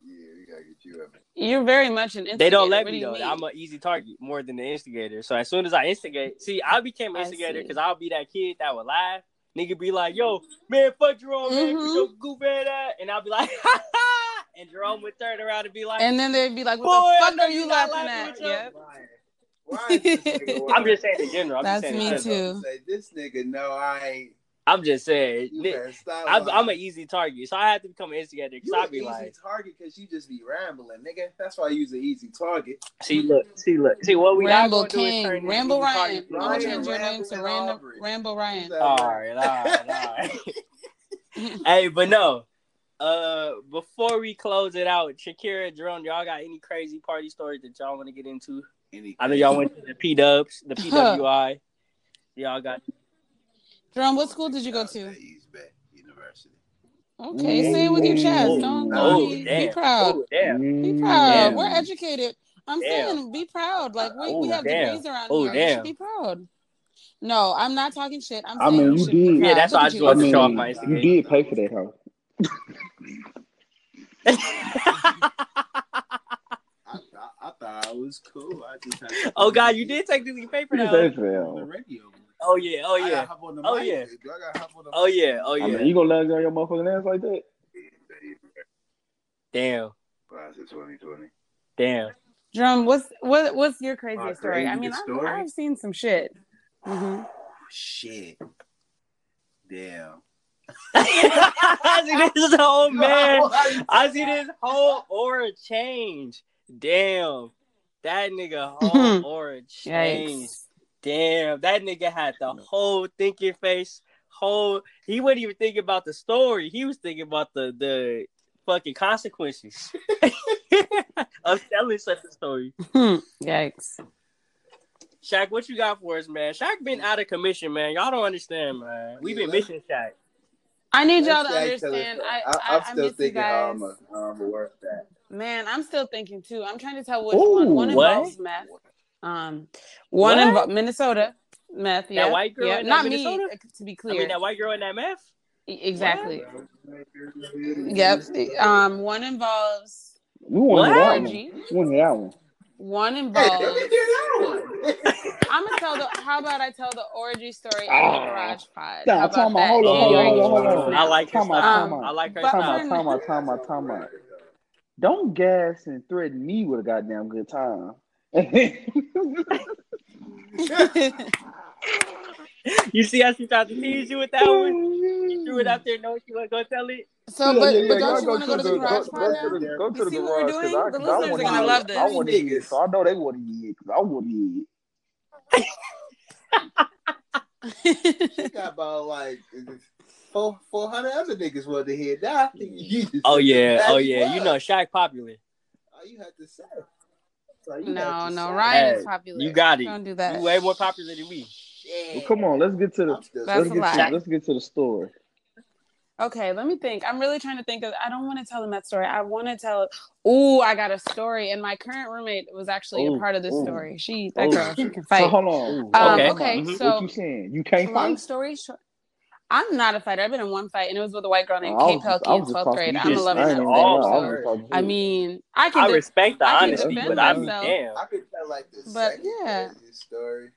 Yeah, we gotta get you up. You're very much an instigator. They don't let me, do though. Mean? I'm an easy target more than the instigator. So as soon as I instigate, see, I became an instigator because I'll be that kid that would laugh. Nigga be like, yo, man, fuck Jerome, mm-hmm. man, put your goofy ass. And I'll be like, ha ha. And Jerome would turn around and be like, and then they'd be like, what the fuck are you laughing, laughing at? Yep. Why? Why I'm just saying in general. I'm That's just saying me, too. Say, this nigga, no, I ain't. I'm just saying, I'm, I'm an easy target, so I have to become an instigator. Because I be an easy like, target because you just be rambling, nigga. That's why I use an easy target. See, look, see, look, see what we Ramble not King, do is Ramble Ryan. I'm gonna change your name to Ramble Ramble Ryan. All right, all right, all right. Hey, but no. Uh, before we close it out, Shakira, Jerome, y'all got any crazy party stories that y'all want to get into? Anything. I know y'all went to the P Dubs, the P W I. Y'all got. Jerome, what school did you go to? East Bay University. Okay, say it with your chest. Don't, don't be, be proud. Be proud. We're educated. I'm damn. saying, be proud. Like we, oh, we have degrees around oh, here. Damn. You should be proud. No, I'm not talking shit. I'm saying I mean, you, you did. Yeah, that's why I just want to show off my Instagram. You did pay for that house. I, I, I thought I was cool. I just had to oh God, you did technically pay for that. On the radio. Oh yeah, oh yeah, oh yeah, oh yeah, oh yeah. I mean, you gonna let go your motherfucking ass like that? Damn. Class of twenty twenty. Damn. Drum, what's what? What's your craziest story? Crazy I mean, story? I've, I've seen some shit. Mm-hmm. Oh, shit. Damn. I see this whole man. I see this whole aura change. Damn, that nigga whole aura change. Yikes. Damn, that nigga had the whole thinking face. Whole he wasn't even thinking about the story. He was thinking about the the fucking consequences of telling such a story. Yikes. Shaq, what you got for us, man? Shaq been out of commission, man. Y'all don't understand, man. We been missing Shaq. I need y'all to understand. I, I, I'm still I miss thinking how I'm gonna work that. Man, I'm still thinking too. I'm trying to tell which Ooh, one. One what? involves meth. Um, one involves Minnesota meth. Yeah, that white girl. Yeah. Not me. To be clear, I mean, that white girl in that meth. Exactly. What? Yep. Um, one involves. We want that one. We want that one. One involves. I'm gonna tell the. How about I tell the orgy story on the Garage Pod? How about that? Hold on, hold on, hold on. I like her. Um, I like her. Time out, time out, time out, time out. Don't gas and threaten me with a goddamn good time. You see how she tried to tease you with that one? You threw it out there, no, she wasn't gonna tell it. So, yeah, but, yeah, but don't you want to go to the Garage Pod now? Go to the Garage Pod. You see what we're doing? The listeners are gonna love this. I want to hear it, so I know they want to hear it, because I want to hear it. She got about like four four hundred other niggas wanted to hear that. Oh yeah, oh yeah. Well. You know Shaq popular. Oh, you had to say. Like, you no, to no, say. Ryan hey, is popular. You got it. Don't do that. You way more popular than me. Yeah. Well, come on, let's get to the let's get to, let's get to the story. Okay, let me think. I'm really trying to think of. I don't want to tell them that story. I want to tell. Ooh, I got a story, and my current roommate was actually ooh, a part of this ooh, story. She that ooh. girl, she can fight. So hold on. Um, okay, okay mm-hmm. so what you saying? You can't long fight? Story short, I'm not a fighter. I've been in one fight, and it was with a white girl named Kay Pelkey in twelfth grade. I'm eleven years old. I mean, I can. I respect de- the I honesty, but I mean, damn. I could tell like this. But yeah, story.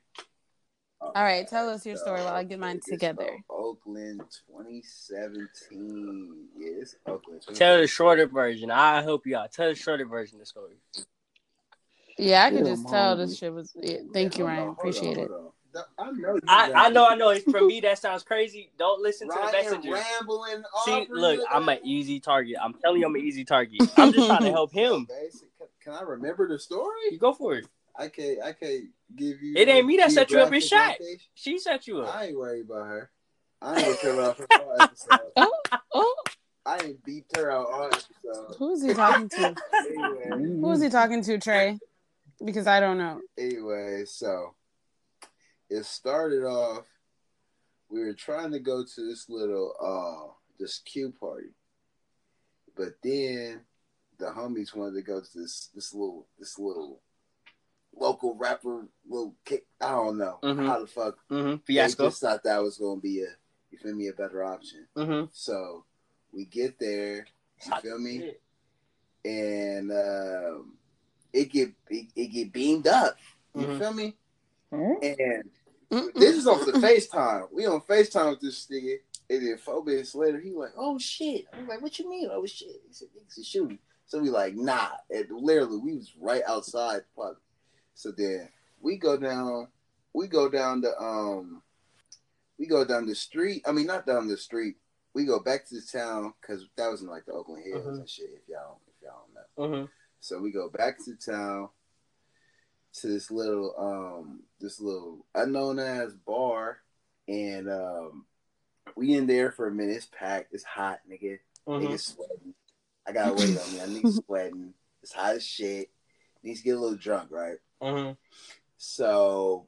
All right, tell us your story while I get mine together. Oakland twenty seventeen. Yes, Oakland. Tell the shorter version. I help you out. Tell the shorter version of the story. Yeah, I could just tell this shit was. Yeah, thank you, Ryan. Appreciate it. I know, I, I know, I know. For me, that sounds crazy. Don't listen to the messenger. Rambling, see, look, I'm an easy target. I'm telling you, I'm an easy target. I'm just trying to help him. Can I remember the story? You go for it. I can't, I can't give you... It ain't me that set you up, it's Shaq. She set you up. I ain't worried about her. I ain't gonna kill her for all episodes. Oh, oh. I ain't beat her out all episodes. Who is he talking to? Anyway. Who is he talking to, Trey? Because I don't know. Anyway, so... It started off... We were trying to go to this little... uh this Q party. But then... The homies wanted to go to this this little... This little... local rapper will kick. I don't know mm-hmm. how the fuck. Mm-hmm. Fiasco. They just thought that was gonna be a, you feel me, a better option. Mm-hmm. So we get there, you feel me, and um, it get it, it get beamed up. You mm-hmm. feel me? Mm-hmm. And mm-hmm. this is on the FaceTime. We on FaceTime with this nigga, and then four minutes later, he like, "Oh shit!" I'm like, "What you mean? Oh shit!" He said, "Niggas shooting." So we like, "Nah." And literally, we was right outside the park. So then we go down, we go down to um, We go down the street. I mean, not down the street. We go back to the town because that was in like the Oakland Hills uh-huh. and shit. If y'all, if y'all don't know. Uh-huh. So we go back to town to this little, um, this little unknown ass bar, and um, we in there for a minute. It's packed. It's hot, nigga. Uh-huh. Niggas sweating. I got weight on me. I need sweating. It's hot as shit. Needs to get a little drunk, right? Uh-huh. So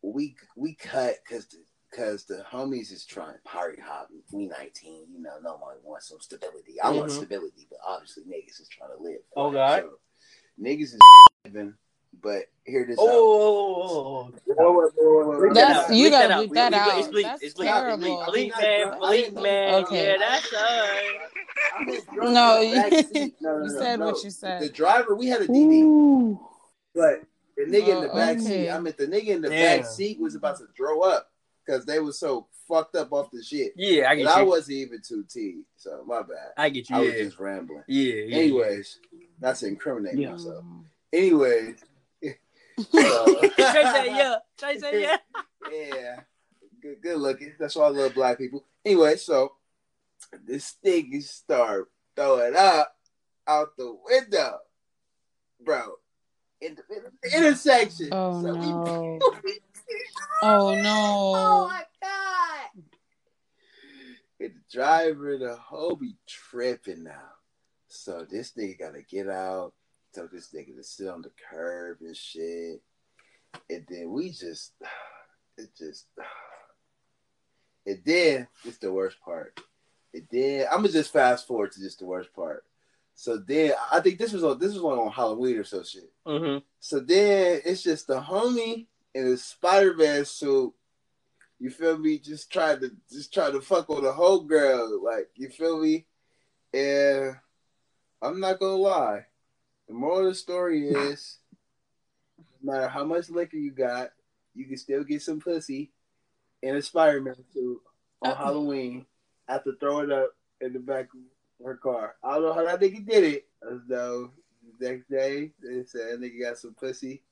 we we cut because the, cause the homies is trying party hobby. We nineteen, you know, no one wants some stability. I mm-hmm. want stability, but obviously niggas is trying to live. Oh, right? God. So, niggas is living, but here this. Oh, that's you gotta leave that out. It's bleak. It's bleak. Bleak man. Bleak man. Okay, yeah, that's us. No, you said what you said. The driver, we had a D D, Ooh. but the nigga oh, in the back okay. seat. I mean, the nigga in the yeah. back seat was about to throw up because they was so fucked up off the shit. Yeah, I get and you. I wasn't even too T, so my bad. I get you. I yeah. was just rambling. Yeah. yeah Anyways, yeah. not to incriminate yeah. myself. Anyways. So, yeah, yeah, good, good looking. That's why I love black people. Anyway, so this nigga start throwing up out the window, bro, in the, in the intersection. Oh so no! We, oh no! Oh my god! And the driver, the whole be tripping now. So this nigga gotta get out. Told this nigga to sit on the curb and shit, and then we just, it just, and then it's the worst part. And then I'm gonna just fast forward to just the worst part. So then I think this was on this was on Halloween or so shit. Mm-hmm. So then it's just the homie in his Spider-Man suit. You feel me? Just trying to just trying to fuck with the whole girl, like you feel me? And I'm not gonna lie. The moral of the story is, no matter how much liquor you got, you can still get some pussy in a Spider-Man suit on uh-huh. Halloween after throwing up in the back of her car. I don't know how that nigga did it. As though the next day, they said that nigga got some pussy.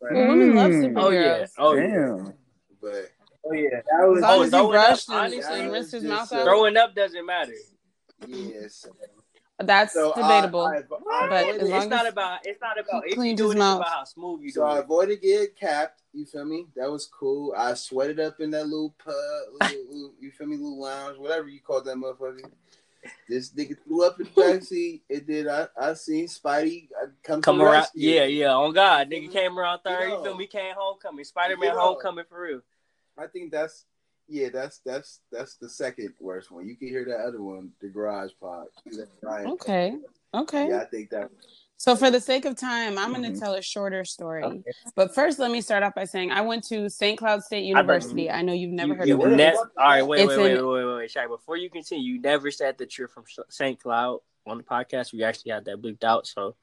Like, well, women mm. love superheroes. Oh, yeah. Oh, damn. Yeah. But, oh, yeah. That was, as long as oh, he brushed up, and honestly, rinsed his mouth out. Throwing up doesn't matter. Yes. Yeah, so. That's so debatable, I, I, I, but as long it's as not about it's not about it's doing it about how smooth you. So do I it. Avoided getting capped. You feel me? That was cool. I sweated up in that little pub. Little, little, you feel me? Little lounge, whatever you call that motherfucker. This nigga threw up in the backseat, and then I I seen Spidey come come around. Rescue. Yeah, yeah. On God, nigga came around third. You, know, you feel me? Came homecoming. Spider-Man you know, homecoming for real. I think that's. Yeah, that's that's that's the second worst one. You can hear that other one, the Garage Pod. Okay, okay. Yeah, I think that. So, for the sake of time, I'm mm-hmm. going to tell a shorter story. Okay. But first, let me start off by saying I went to Saint Cloud State University. I, I know you've never you, heard you of it. Ne- All right, wait, wait, wait, an- wait, wait, wait, wait, Shai. Before you continue, you never said that you're from Saint Cloud on the podcast. We actually had that bleeped out, so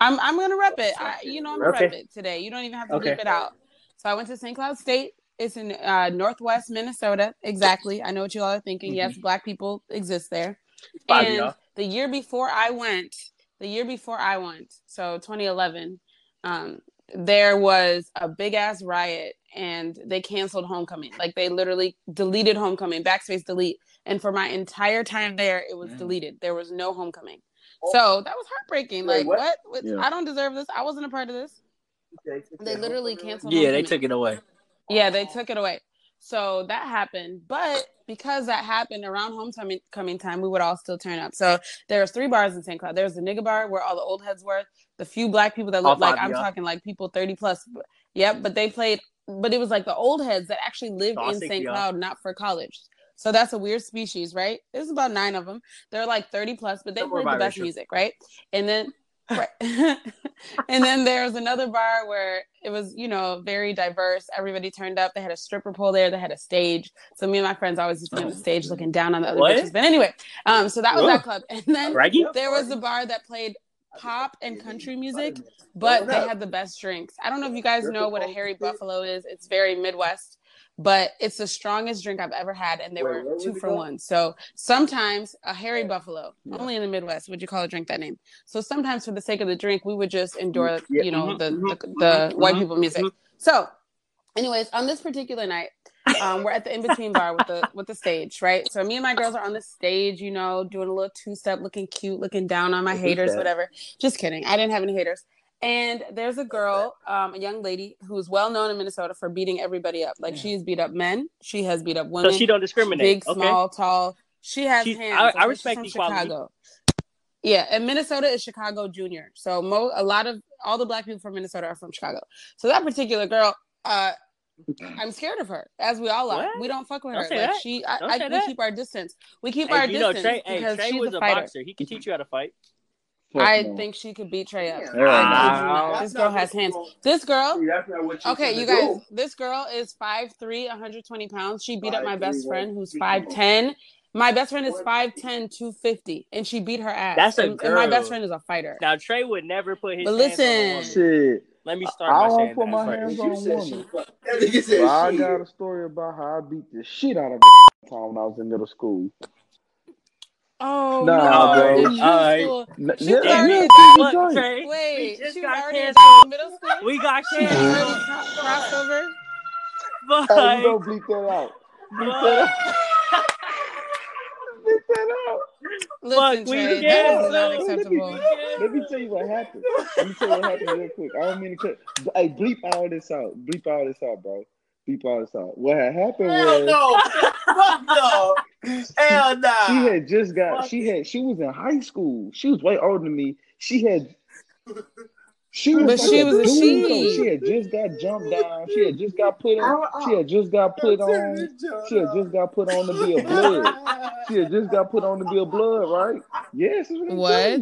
I'm I'm going to rep it. I, you know, I'm going to okay. rep it today. You don't even have to okay. bleep it out. So I went to Saint Cloud State. It's in uh, Northwest Minnesota. Exactly. I know what you all are thinking. Mm-hmm. Yes, black people exist there. Five and y'all. the year before I went, the year before I went, so twenty eleven, um, there was a big ass riot and they canceled homecoming. Like they literally deleted homecoming, backspace delete. And for my entire time there, it was Man. deleted. There was no homecoming. Oh. So that was heartbreaking. Wait, like what? what? Yeah. I don't deserve this. I wasn't a part of this. Okay, they literally canceled Yeah, homecoming. They took it away. Yeah, they took it away. So that happened. But because that happened around homecoming time, we would all still turn up. So there was three bars in Saint Cloud. There was the nigga bar where all the old heads were. The few black people that looked like, I'm talking like people thirty plus. Yep, but they played. But it was like the old heads that actually lived in Saint Cloud, not for college. So that's a weird species, right? There's about nine of them. They're like thirty plus, but they played the best music, right? And then... Right. And then there was another bar where it was, you know, very diverse. Everybody turned up. They had a stripper pole there. They had a stage. So me and my friends always just went on the stage looking down on the other what? bitches. But anyway, um, so that was Ooh. that club. And then Raggy? there was a bar that played pop and country music, but they had the best drinks. I don't know if you guys know what a hairy buffalo is. It's very Midwest. But it's the strongest drink I've ever had, and they Wait, were two for call? one. So sometimes a hairy buffalo, yeah. only in the Midwest would you call a drink that name. So sometimes for the sake of the drink, we would just endure, yeah. you know, the, the, the mm-hmm. white people music. Mm-hmm. So Anyways, on this particular night, um, we're at the in-between bar with the with the stage, right? So me and my girls are on the stage, you know, doing a little two-step, looking cute, looking down on my haters, yeah. whatever. Just kidding. I didn't have any haters. And there's a girl, um, a young lady, who's well-known in Minnesota for beating everybody up. Like, yeah. she's beat up men. She has beat up women. So she don't discriminate. Big, okay. small, tall. She has she's, hands. I, I respect the equality. Chicago. Yeah, and Minnesota is Chicago Junior. So mo- a lot of, all the black people from Minnesota are from Chicago. So that particular girl... Uh, I'm scared of her, as we all are. What? We don't fuck with her. Like, she, I, I, we keep our distance. We keep hey, our you distance know, Trey, because hey, Trey she's was a fighter. Boxer. He can teach you how to fight. I yeah. think she could beat Trey up. Yeah. Wow. This girl has hands. This girl, okay, you guys. This girl is five three, one hundred twenty pounds. She beat up my best friend, who's five ten. My best friend is five ten, two fifty, and she beat her ass. That's a girl. And my best friend is a fighter. Now Trey would never put his. But listen. Shit. Let me start I by saying put that. My hands on a woman. Well, I got a story about how I beat the shit out of a time when I was in middle school. Oh, nah, no. Bro. All right. She was already in Wait, she was already in middle school? We got canceled. Crossover. But... Hey, you don't bleep that out. Bleep that out. Bleep that out. Listen, Trey, we that is not acceptable. Let me, let me tell you what happened. Let me tell you what happened real quick. I don't mean to cut. Hey, bleep all this out. Bleep all this out, bro. Bleep all this out. What had happened Hell was... Hell no. Fuck no. Hell no. Nah. She had just got... Fuck. She had. She was in high school. She was way older than me. She had... She was, but like she a was a she. She had just got jumped down. She had just got put on. She had just got put on. She had just got put on to be a blood. She had just got put on to be a blood, right? Yes. What?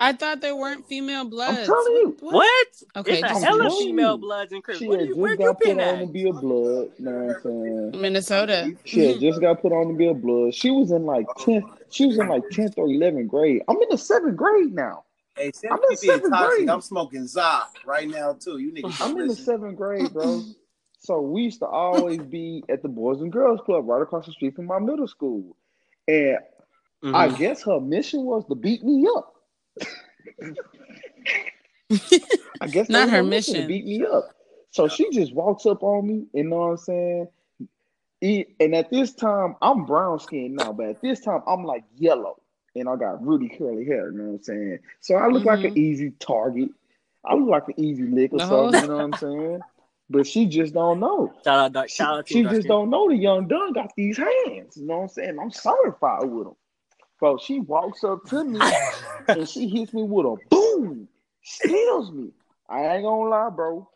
I thought there weren't female bloods. I'm telling you. What? what? Okay. It's a hell of female bloods in Chris. She what had you, just got put at? on to be a blood. You know what I'm saying? Minnesota. She had just got put on to be a blood. She was in like tenth. She was in like tenth or eleventh grade. I'm in the seventh grade now. Hey, I'm in seventh grade. I'm smoking Zah right now too. You niggas. I'm in the seventh grade, bro. So we used to always be at the Boys and Girls Club right across the street from my middle school, and mm-hmm. I guess her mission was to beat me up. I guess not her mission to beat me up. So she just walks up on me. You know what I'm saying? And at this time, I'm brown skinned now, but at this time, I'm like yellow. And I got really curly hair, you know what I'm saying? So I look mm-hmm. like an easy target. I look like an easy lick or no. something, you know what I'm saying? But she just don't know. Shout out, shout out she, she just kid. don't know the young Dunn got these hands, you know what I'm saying? I'm certified with them. So she walks up to me and she hits me with a boom, steals me. I ain't gonna lie, bro.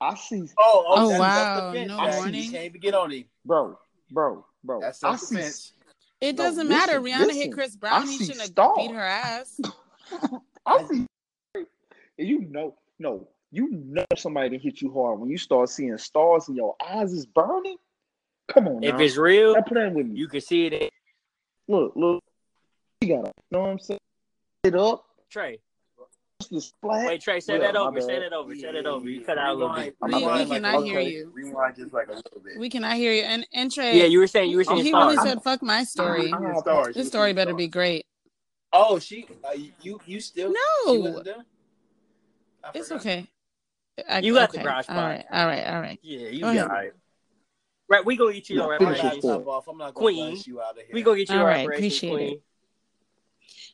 I see. Oh, oh, oh that's, wow. That's no I warning. See, can't even get on him. Bro, bro, bro. That's I see. Defense. It no, doesn't listen, matter. Rihanna listen, hit Chris Brown. I he shouldn't have beat her ass. I see. You know, no, you know somebody hit you hard when you start seeing stars and your eyes is burning. Come on, if now. It's real, stop playing with me. You can see it. Look, look. You got to, you know what I'm saying? It up, Trey. Wait, Trey, say that over. Say that over. Say that over. You cut out a little bit. We, we cannot like, hear okay. you. Rewind just like a little bit. We cannot hear you. And and Trey. Yeah, you were saying you were saying. He stars. really said, "Fuck my story." I'm, I'm star. This story better star. be great. Oh, she. Uh, you you still no. It's okay. I, you got okay. the garage. All right. All right. All right. Yeah, you got it. Right, we gonna get you your reparations. I'm not going to you out of here. We gonna get you your reparations, Queen.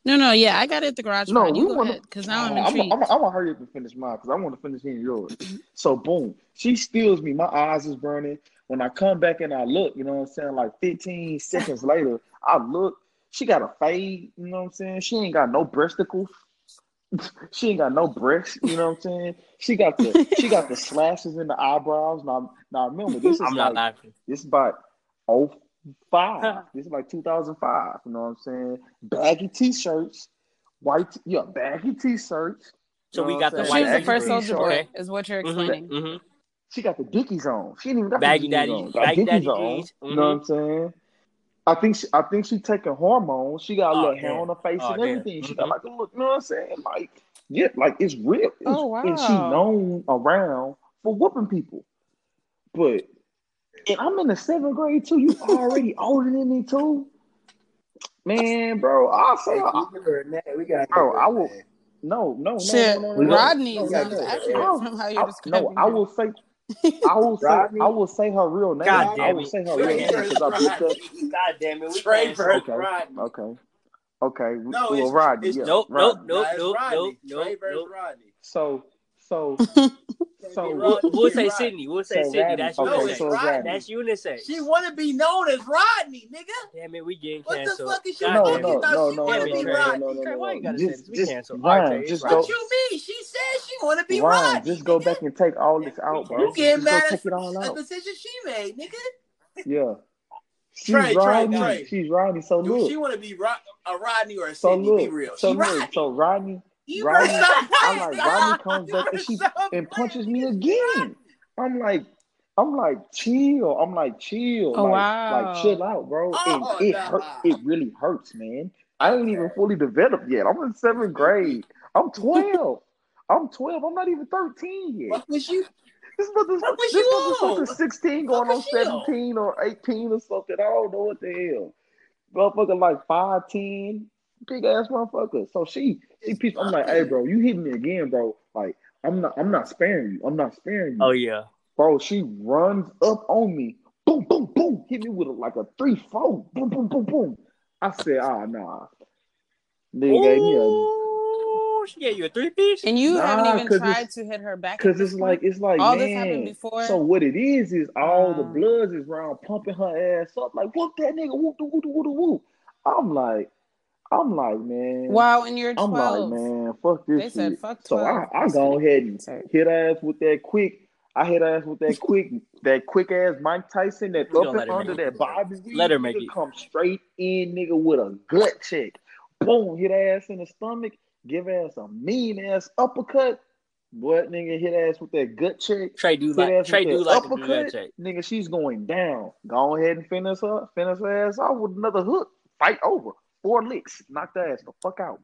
No, no, yeah, I got it at the garage. No, you go ahead, because now I'm intrigued. I'm going to hurry up and finish mine, because I want to finish hearing yours. So, boom, she steals me. My eyes is burning. When I come back and I look, you know what I'm saying, like fifteen seconds later, I look. She got a fade, you know what I'm saying? She ain't got no breasticles. She ain't got no breasts, you know what I'm saying? She got the she got the slashes in the eyebrows. Now, now remember, this is I'm like, not laughing. This is about oh. Five. This is like two thousand five. You know what I'm saying? Baggy t-shirts, white, yeah, baggy t-shirts. So we got the white. She was the first soldier boy, is what you're explaining. Mm-hmm. Mm-hmm. She got the Dickies on. She didn't even got baggy daddy, baggy daddy. Mm-hmm. You know what I'm saying? I think she, I think she taking hormones. She got a little oh, hair on her face oh, and everything. Damn. She got like a look. You know what I'm saying? Like, yeah, like it's real. It's, oh wow. And she known around for whooping people, but. And I'm in the seventh grade too. You already older than me too, man, bro. I'll say, hey, I, we got, bro. I will. No, no, no, no, no, no. Rodney's. No, no, no, no, no, no, no, no, no, no, I will say, I will say, I will say her real name. God damn I will it. say her real name because I picked up. God damn it. We Trey Burke. Okay. Okay. Okay. No, well, it's Rodney. It's, yeah. Nope. Rodney. Nope. Nope. Nope. Nope. Trey Burke. Rodney. So. So, so we'll, we'll say Sydney. We'll say so Sydney. That's okay, unisex. So that's unisex. She want to be known as Rodney, nigga. Damn it, we getting canceled. What the fuck is she doing? No, no, no, no, no, no, no, no. Why you gotta say this? We canceled. Ryan, just go. What you mean? She said she want to be Rodney. Ryan, just go back and take all this out, bro. You getting mad at the decision she made, nigga? Yeah. She's Trey, Rodney. Trey, Trey. She's Rodney. So look, she want to be a Rodney or a Sydney. Be real. So look, so Rodney. Rodney, I'm like, Rodney comes back and she and punches me again. I'm like, I'm like, chill. I'm like, chill. Oh, like, wow. like, chill out, bro. Oh, and it nah. hurt. It really hurts, man. I ain't even fully developed yet. I'm in seventh grade. I'm twelve. I'm twelve. I'm not even thirteen yet. What was you? This motherfucker sixteen going what on seventeen on? Or eighteen or something. I don't know what the hell. Motherfucker like five ten. Big ass motherfucker. So she, she peeped. I'm like, hey, bro, you hit me again, bro. Like, I'm not, I'm not sparing you. I'm not sparing you. Oh yeah, bro. She runs up on me. Boom, boom, boom. Hit me with a, like a three, four. Boom, boom, boom, boom. I said, ah, nah. Nigga gave me a. She gave you a three piece. And you nah, haven't even tried to hit her back. Because it's like, it's like, all man, this happened before. So what it is is all um, the bloods is round pumping her ass up. Like, whoop that nigga. Whoop, whoop, whoop, whoop, whoop. I'm like. I'm like, man. Wow, and you're twelve. I'm like, man, fuck this they shit. They said, fuck twelve. So I, I go ahead and hit ass with that quick. I hit ass with that quick, that quick ass Mike Tyson that up and under that Bobby. Let her make it. Come straight in, nigga, with a gut check. Boom, hit ass in the stomach. Give ass a mean ass uppercut. Boy, nigga, hit ass with that gut check. Trey do like, Trey do like uppercut. Do that check. Nigga, she's going down. Go ahead and finish her, finish her ass off with another hook. Fight over. Four licks, knock the ass the fuck out.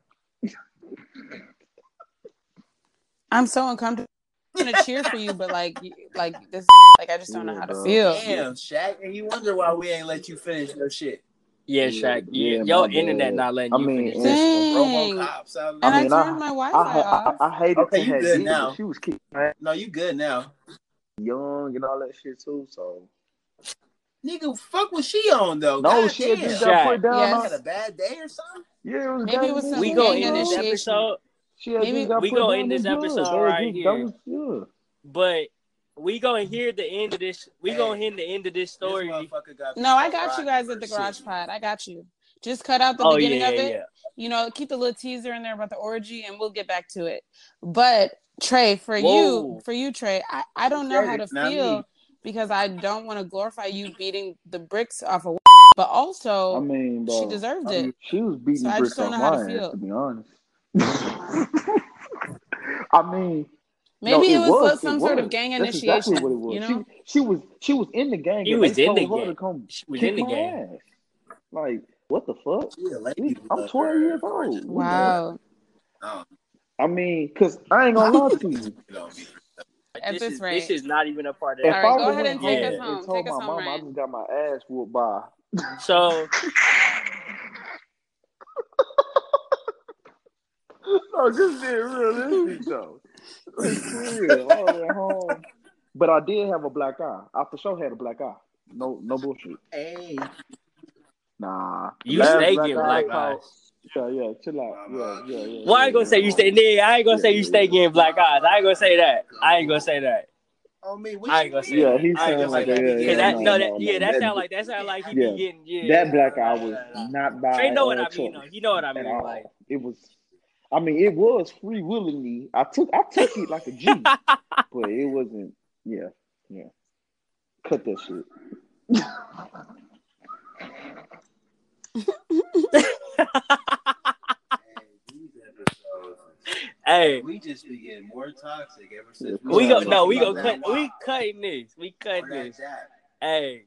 I'm so uncomfortable. I'm gonna cheer for you, but like, like this, like I just don't yeah, know how bro. to feel. Damn, Shaq, and you wonder why we ain't let you finish your shit. Yeah, Shaq, yeah, yeah your internet man. Not letting I you mean, finish. Dang. Cops, I mean, and I, I mean, turned I, my Wi-Fi I, off. I, I, I hated okay, you good now. She was kicking. No, you good now. Young and all that shit too. So. Nigga, fuck was she on though? No, God she just got put down. Yes. Had a bad day or something. Yeah, it was maybe it was some. We go in this episode. She maybe we go in this episode good. right here. Good. But we gonna hear the end of this. We hey, gonna hear the end of this story. This no, I got you guys at the Garage Pod. I got you. Just cut out the oh, beginning yeah, of it. Yeah. You know, keep the little teaser in there about the orgy, and we'll get back to it. But Trey, for Whoa. you, for you, Trey, I, I don't know how to feel. Me. Because I don't want to glorify you beating the bricks off of, but also I mean, bro, she deserved it. I mean, she was beating so bricks off my ass, to be honest. I mean, maybe no, it, it was, was some it sort was. of gang That's initiation. Exactly what it was. You know, she, she was she was in the gang. She was in the gang. She was in the gang. Like what the fuck? She, I'm twenty years old. Wow. wow. I mean, cause I ain't gonna lie to you. At this, this is, rate. This is not even a part of it. All right, go ahead and take us home. Take us my home, mama, Ryan. I just got my ass whooped by. So. No, just being realistic, though. Real. All the way home. But I did have a black eye. I for sure had a black eye. No no bullshit. Hey. Nah. You stay getting black eyes. Yeah, yeah, chill out. Yeah, yeah, yeah. Well, I ain't gonna say you stay. Nigga, I ain't gonna say you stay getting black eyes. I ain't gonna say that. I ain't gonna say that. Oh me, I ain't gonna say. Yeah, he sound like that. Yeah, that no, that yeah, that sound like that sound like he be getting. Yeah, that black eye was not by. Trey know what I mean. You know what I mean. Like it was. I mean, it was free willingly. I took, I took it like a G, but it wasn't. Yeah, yeah. Cut that shit. Hey, we just be getting more toxic ever since. We, we go no, we go cut. Wow. We cutting this. We cutting this. That. Hey,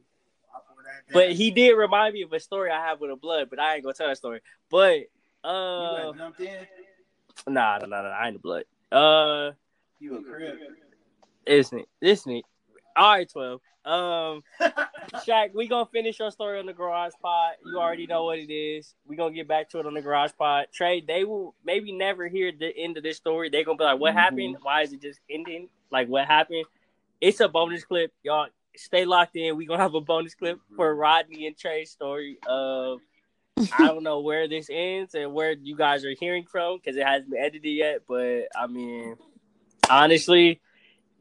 that but that. He did remind me of a story I have with a blood, but I ain't gonna tell that story. But uh, you in? Nah, nah, nah, nah, I ain't a blood. Uh, you a crib? Isn't it? Isn't it? All right, twelve. Um, Shaq, we gonna finish your story on the Garage Pod. You already know what it is. We gonna get back to it on the Garage Pod. Trey, they will maybe never hear the end of this story. They gonna be like, "What mm-hmm. happened? Why is it just ending? Like, what happened?" It's a bonus clip, y'all. Stay locked in. We're going to have a bonus clip for Rodney and Trey's story of I don't know where this ends and where you guys are hearing from because it hasn't been edited yet. But, I mean, honestly,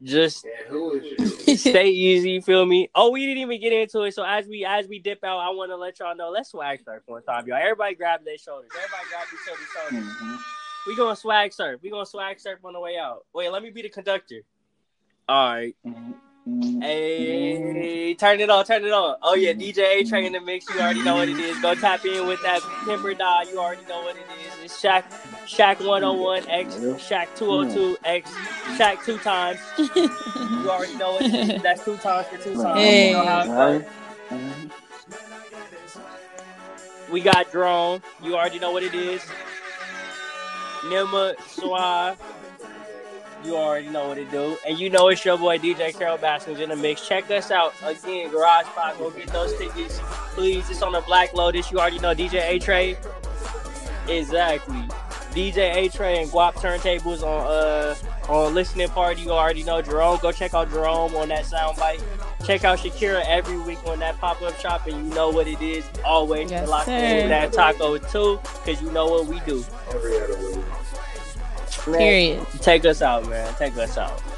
just yeah, who is stay easy, you feel me? Oh, we didn't even get into it. So as we as we dip out, I want to let y'all know, let's swag surf one time, y'all. Everybody grab their shoulders. Everybody grab each other's shoulders. Mm-hmm. We're going to swag surf. We're going to swag surf on the way out. Wait, let me be the conductor. All right. Mm-hmm. Hey, turn it on, turn it on. Oh, yeah, D J A-Train in the mix. You already know what it is. Go tap in with that Pimper Dye. You already know what it is. It's Shaq, Shaq one oh one X, Shaq two oh two X, Shaq two times. You already know what it is. That's two times for two times. Hey. You know how it goes. We got Drone. You already know what it is. Nima Suave. You already know what it do. And you know it's your boy D J Carol Baskins in the mix. Check us out again, Garage Pod. Go get those tickets, please. It's on the Black Lotus. You already know D J A-Tray. Exactly. D J A-Tray and Guap Turntables on uh on Listening Party. You already know Jerome. Go check out Jerome on that soundbite. Check out Shakira every week on that pop-up shop. And you know what it is. Always yes, locked in that taco too, because you know what we do. Every other week. Man, period. Take us out, man. Take us out.